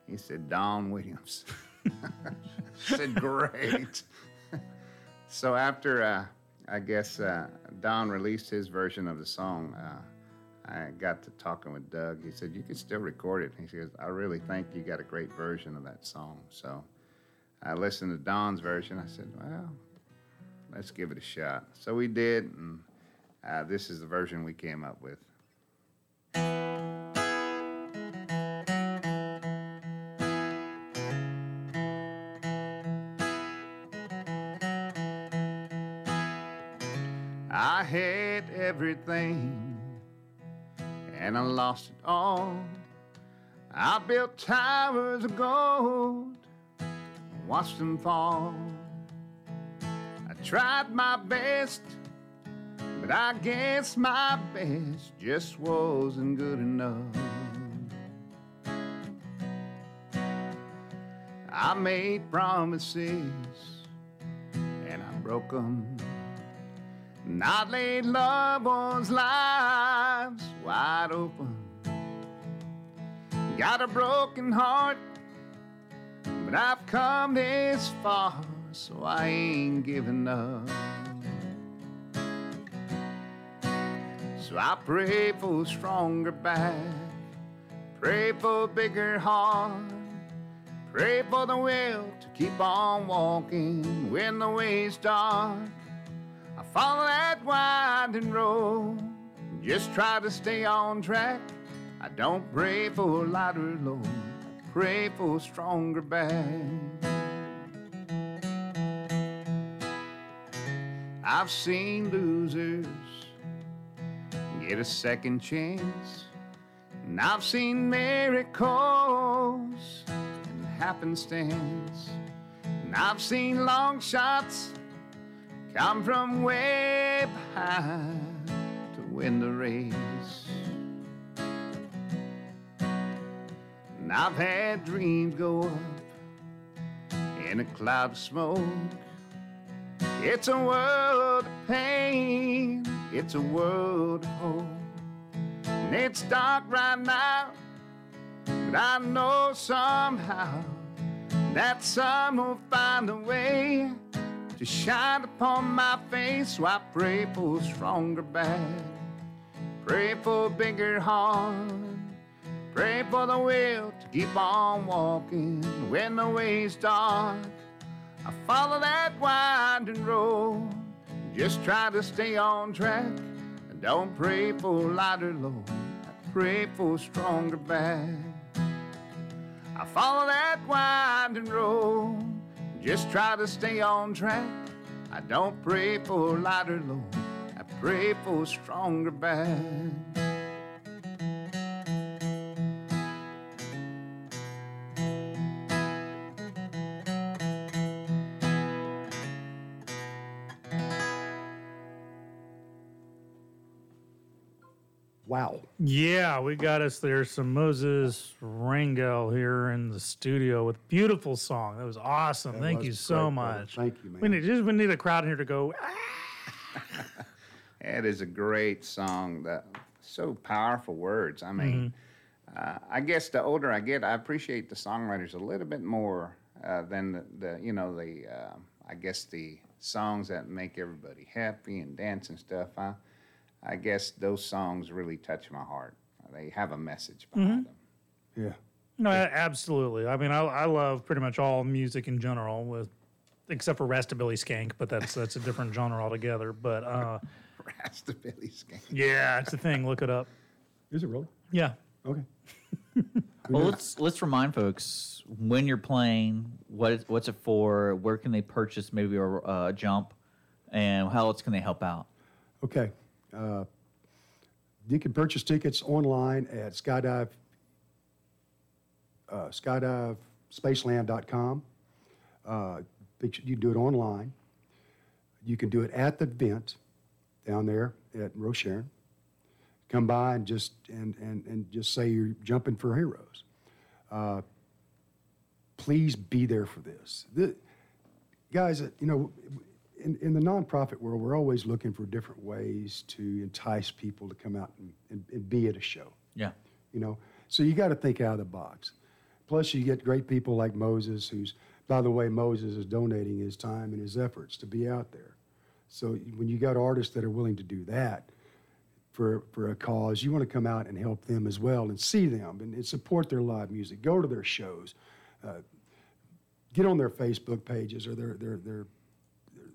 He said, Don Williams. I said, great. So after... Uh, I guess uh, Don released his version of the song. Uh, I got to talking with Doug. He said, you can still record it. He says, I really think you got a great version of that song. So I listened to Don's version. I said, well, let's give it a shot. So we did, and uh, this is the version we came up with. I had everything, and I lost it all. I built towers of gold, watched them fall. I tried my best, but I guess my best just wasn't good enough. I made promises, and I broke them. I laid loved ones' lives wide open. Got a broken heart, but I've come this far, so I ain't giving up. So I pray for a stronger back, pray for a bigger heart, pray for the will to keep on walking when the way's dark. I follow that winding road, just try to stay on track. I don't pray for a lighter load, I pray for a stronger back. I've seen losers get a second chance, and I've seen miracles and happenstance, and I've seen long shots come from way behind to win the race. And I've had dreams go up in a cloud of smoke. It's a world of pain, it's a world of hope. And it's dark right now, but I know somehow that sun will find a way to shine upon my face, so I pray for a stronger back, pray for a bigger heart, pray for the will to keep on walking when the way's dark. I follow that winding road, just try to stay on track. I don't pray for a lighter load, I pray for a stronger back. I follow that winding road, just try to stay on track. I don't pray for a lighter load, I pray for a stronger back. Wow. Yeah, we got us there some Moses Rangel here in the studio with beautiful song. That was awesome. That Thank was you so great, much. Brother. Thank you, man. We need, just, we need a crowd in here to go, ah. That is a great song. That so powerful words. I mean, uh, I guess the older I get, I appreciate the songwriters a little bit more uh, than the, the, you know, the uh, I guess the songs that make everybody happy and dance and stuff. I, I guess those songs really touch my heart. They have a message behind mm-hmm. them. Yeah. No, absolutely. I mean, I, I love pretty much all music in general, with except for Rastabilly Skank, but that's that's a different genre altogether. But uh, Rastabilly Skank. Yeah, it's a thing. Look it up. Is it really? Yeah. Okay. Well, let's let's remind folks when you're playing, what is, what's it for? Where can they purchase maybe a uh, jump, and how else can they help out? Okay. Uh, you can purchase tickets online at Skydive. Uh, skydive spaceland dot com. Uh, you can do it online. You can do it at the event down there at Rocheron. Come by and just and, and, and just say you're jumping for heroes. Uh, please be there for this. The, guys, you know, in, in the nonprofit world, we're always looking for different ways to entice people to come out and, and, and be at a show. Yeah. You know, so you got to think out of the box. Plus, you get great people like Moses, who's, by the way, Moses is donating his time and his efforts to be out there. So when you got artists that are willing to do that for for a cause, you want to come out and help them as well and see them and, and support their live music. Go to their shows. Uh, get on their Facebook pages or their their their, their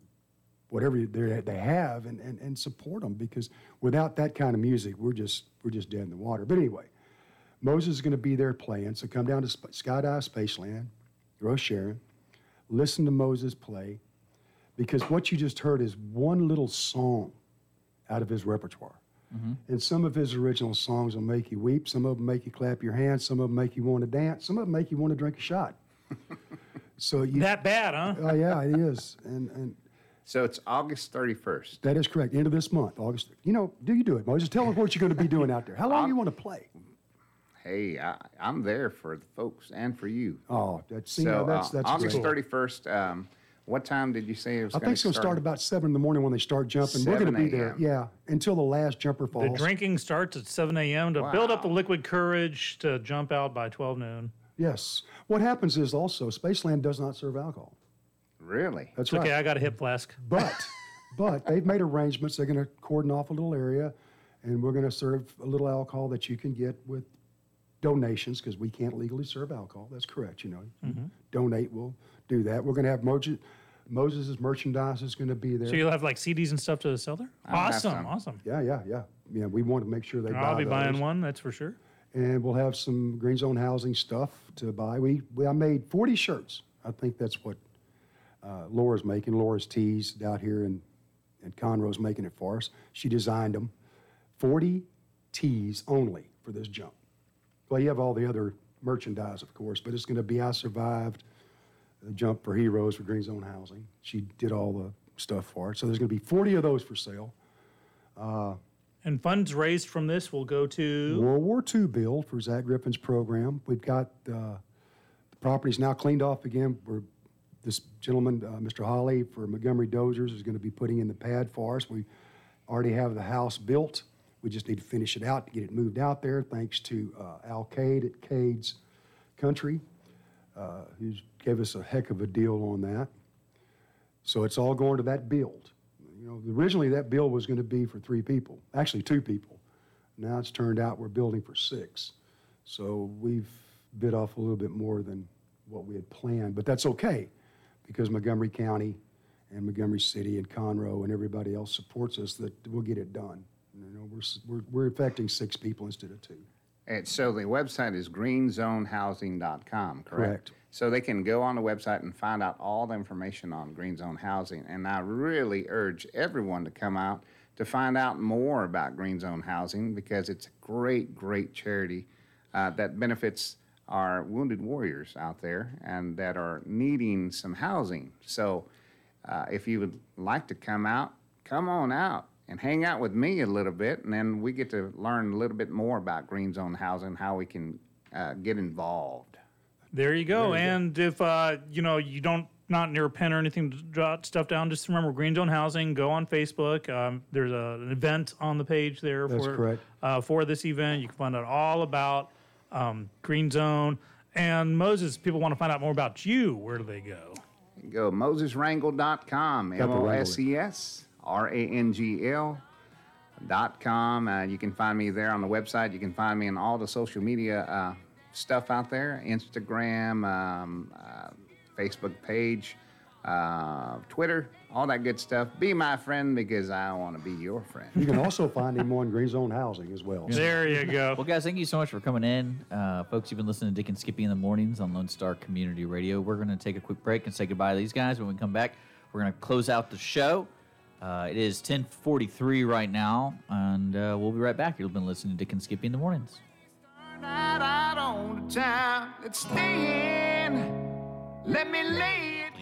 whatever they have and, and, and support them, because without that kind of music, we're just we're just dead in the water. But anyway. Moses is going to be there playing, so come down to Sp- Skydive Spaceland, Rocheron, listen to Moses play, because what you just heard is one little song out of his repertoire. Mm-hmm. And some of his original songs will make you weep, some of them make you clap your hands, some of them make you want to dance, some of them make you want to drink a shot. So you, that bad, huh? Oh, uh, yeah, it is. And and so it's August thirty-first. That is correct, end of this month, August. You know, do you do it, Moses? Tell us what you're going to be doing out there. How long do you want to play? Hey, I, I'm there for the folks and for you. Oh, that's so, yeah, that's, that's uh, August great. thirty-first. Um, what time did you say it was? I think it's going to start about seven in the morning when they start jumping. We're going to be there, yeah, until the last jumper falls. The drinking starts at seven a.m. to wow. build up the liquid courage to jump out by twelve noon. Yes. What happens is also Spaceland does not serve alcohol. Really? That's it's right. Okay, I got a hip flask. But, but they've made arrangements. They're going to cordon off a little area, and we're going to serve a little alcohol that you can get with donations, because we can't legally serve alcohol. That's correct, you know. Mm-hmm. Donate, we'll do that. We're going to have Mo- Moses' merchandise is going to be there. So you'll have, like, C Ds and stuff to sell there? Awesome, awesome. Yeah, yeah, yeah. Yeah, we want to make sure they I'll buy I'll be those. Buying one, that's for sure. And we'll have some Green Zone Housing stuff to buy. We, we I made forty shirts. I think that's what uh, Laura's making. Laura's Tees out here, and, and Conroe's making it for us. She designed them. forty tees only for this jump. Well, you have all the other merchandise, of course, but it's going to be I Survived, the Jump for Heroes for Green Zone Housing. She did all the stuff for it. So there's going to be forty of those for sale. Uh, and funds raised from this will go to? World War Two bill for Zach Griffin's program. We've got uh, the properties now cleaned off again. We're, this gentleman, uh, Mister Holly, for Montgomery Dozers, is going to be putting in the pad for us. We already have the house built. We just need to finish it out to get it moved out there, thanks to uh, Al Cade at Cade's Country, uh, who gave us a heck of a deal on that. So it's all going to that build. You know, originally that build was going to be for three people, actually two people. Now it's turned out we're building for six. So we've bit off a little bit more than what we had planned, but that's okay, because Montgomery County and Montgomery City and Conroe and everybody else supports us, that we'll get it done. You know, we're, we're we're affecting six people instead of two. And so the website is green zone housing dot com, correct? Correct. So they can go on the website and find out all the information on Green Zone Housing. And I really urge everyone to come out to find out more about Green Zone Housing, because it's a great, great charity uh, that benefits our wounded warriors out there and that are needing some housing. So uh, if you would like to come out, come on out and hang out with me a little bit, and then we get to learn a little bit more about Green Zone Housing, how we can uh, get involved. There you go. There you and go. If uh, you know you don't not near a pen or anything to jot stuff down, just remember Green Zone Housing. Go on Facebook. Um, there's a, an event on the page there. That's for correct. Uh, for this event, you can find out all about um, Green Zone. And Moses, people want to find out more about you. Where do they go? You go Moses Rangel dot com, M O S E S R A N G L dot com. Uh, you can find me there on the website. You can find me on all the social media uh, stuff out there, Instagram, um, uh, Facebook page, uh, Twitter, all that good stuff. Be my friend because I want to be your friend. You can also find him on Green Zone Housing as well. There you go. Well, guys, thank you so much for coming in. Uh, folks, you've been listening to Dick and Skippy in the mornings on Lone Star Community Radio. We're going to take a quick break and say goodbye to these guys. When we come back, we're going to close out the show. Uh, it is ten forty-three right now, and uh, we'll be right back. You've been listening to Dick and Skippy in the mornings. Start out on the town. Let's stay in. Let me lay it.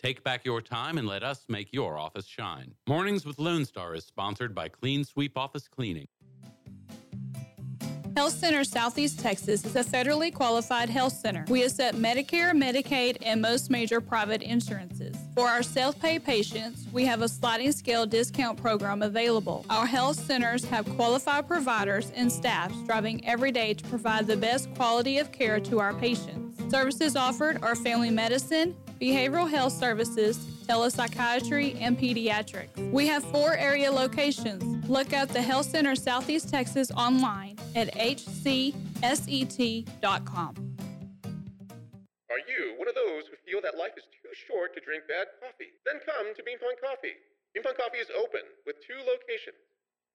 Take back your time and let us make your office shine. Mornings with Lone Star is sponsored by Clean Sweep Office Cleaning. Health Center Southeast Texas is a federally qualified health center. We accept Medicare, Medicaid, and most major private insurances. For our self-pay patients, we have a sliding scale discount program available. Our health centers have qualified providers and staff striving every day to provide the best quality of care to our patients. Services offered are family medicine, behavioral health services, telepsychiatry, and pediatrics. We have four area locations. Look up the Health Center Southeast Texas online at h c s e t dot com. Are you one of those who feel that life is too short to drink bad coffee? Then come to BeanPunk Coffee. BeanPunk Coffee is open with two locations.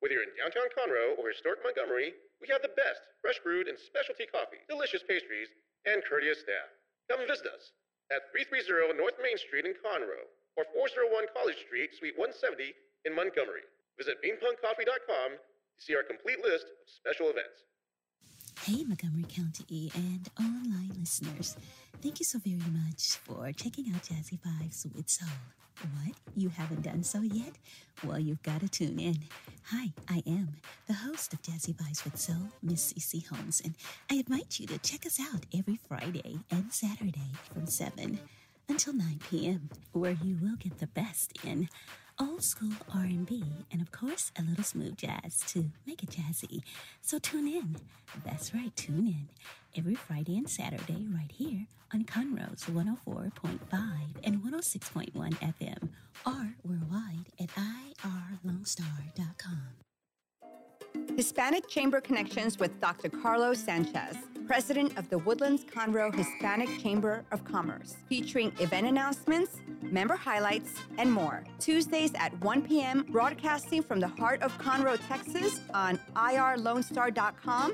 Whether you're in downtown Conroe or historic Montgomery, we have the best fresh brewed and specialty coffee, delicious pastries, and courteous staff. Come visit us at three thirty North Main Street in Conroe or four oh one College Street, Suite one seventy in Montgomery. Visit beanpunk coffee dot com to see our complete list of special events. Hey, Montgomery County E and online listeners. Thank you so very much for checking out Jazzy Vibes with Soul. What? You haven't done so yet? Well, you've got to tune in. Hi, I am the host of Jazzy Vibes with Soul, Miss Cece Holmes, and I invite you to check us out every Friday and Saturday from seven until nine p.m., where you will get the best in old school R and B and, of course, a little smooth jazz to make it jazzy. So tune in. That's right, tune in. Every Friday and Saturday right here on Conroe's one oh four point five and one oh six point one F M or worldwide at I R Lone Star dot com. Hispanic Chamber Connections with Doctor Carlos Sanchez, president of the Woodlands Conroe Hispanic Chamber of Commerce, featuring event announcements, member highlights, and more. Tuesdays at one p.m., broadcasting from the heart of Conroe, Texas on I R Lone Star dot com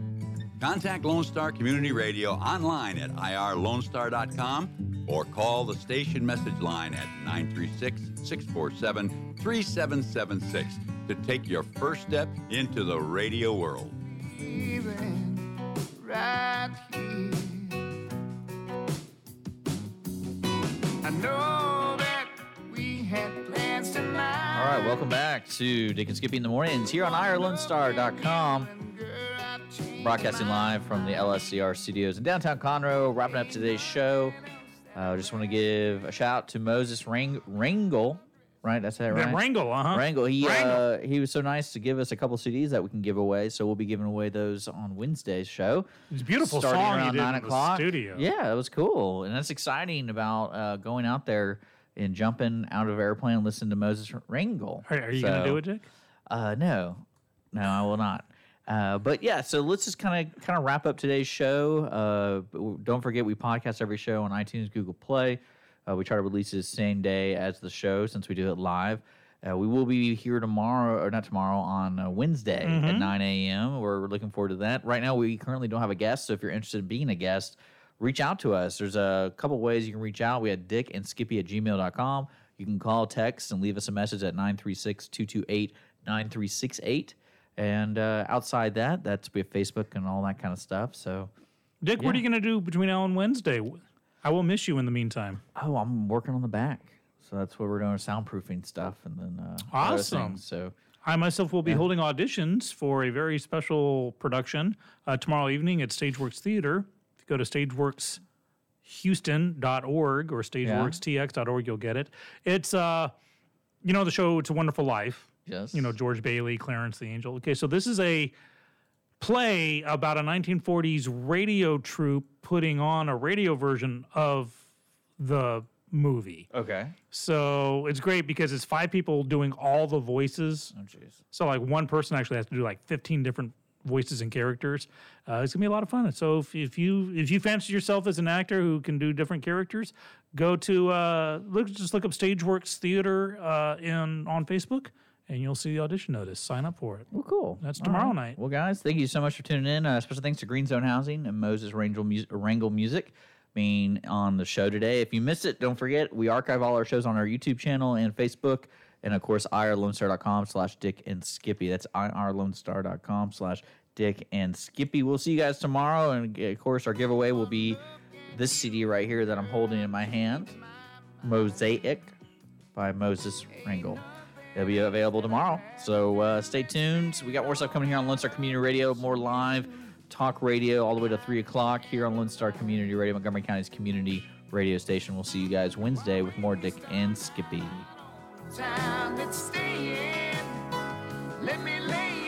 Contact Lone Star Community Radio online at I R Lone Star dot com or call the station message line at nine three six, six four seven, three seven seven six. To take your first step into the radio world. Even right here. I know that we had plans tonight. All right, welcome back to Dick and Skippy in the Mornings here on I R Lone Star dot com. Broadcasting live from the L S C R studios in downtown Conroe. Wrapping up today's show, I uh, just want to give a shout out to Moses Ring- Rangel. Right, that's that, right? Rangel, uh-huh. Rangel. He, Rangel. Uh, he was so nice to give us a couple C Ds that we can give away, so we'll be giving away those on Wednesday's show. It's a beautiful starting song around you did nine o'clock. In the studio. Yeah, it was cool, and that's exciting about uh, going out there and jumping out of an airplane and listening to Moses Rangel. Are, are you so, going to do it, Jake? Uh, no. No, I will not. Uh, but yeah, so let's just kind of kind of wrap up today's show. Uh, don't forget, we podcast every show on iTunes, Google Play. Uh, we try to release it the same day as the show since we do it live. Uh, we will be here tomorrow, or not tomorrow, on uh, Wednesday mm-hmm. at nine a.m. We're, we're looking forward to that. Right now, we currently don't have a guest, so if you're interested in being a guest, reach out to us. There's a couple ways you can reach out. We had Dick and Skippy at gmail dot com. You can call, text, and leave us a message at nine three six, two two eight, nine three six eight. And uh, outside that, that's we have Facebook and all that kind of stuff. So, Dick, yeah. What are you going to do between now and Wednesday? I will miss you in the meantime. Oh, I'm working on the back. So that's what we're doing, soundproofing stuff. And then uh, awesome. So I myself will be yeah. holding auditions for a very special production uh, tomorrow evening at Stageworks Theater. If you go to stageworks houston dot org or stageworks t x dot org, you'll get it. It's, uh, you know, the show It's a Wonderful Life. Yes. You know, George Bailey, Clarence the Angel. Okay, so this is a play about a nineteen forties radio troupe putting on a radio version of the movie. Okay. So it's great because it's five people doing all the voices. Oh, jeez. So, like, one person actually has to do, like, fifteen different voices and characters. Uh, it's going to be a lot of fun. So if, if you if you fancy yourself as an actor who can do different characters, go to uh, – look just look up Stageworks Theater uh, in on Facebook. And you'll see the audition notice. Sign up for it. Well, cool. That's tomorrow right. night. Well, guys, thank you so much for tuning in. Uh, special thanks to Green Zone Housing and Moses Rangel Mus- Rangel Music being on the show today. If you missed it, don't forget, we archive all our shows on our YouTube channel and Facebook. And, of course, I R Lone Star dot com slash Dick and Skippy. That's I R Lone Star dot com slash Dick and Skippy. We'll see you guys tomorrow. And, of course, our giveaway will be this C D right here that I'm holding in my hand, Mosaic by Moses Rangel. It'll be available tomorrow, so uh, stay tuned. We got more stuff coming here on Lone Star Community Radio, more live talk radio all the way to three o'clock here on Lone Star Community Radio, Montgomery County's community radio station. We'll see you guys Wednesday with more Dick and Skippy. Time to stay in. Let me lay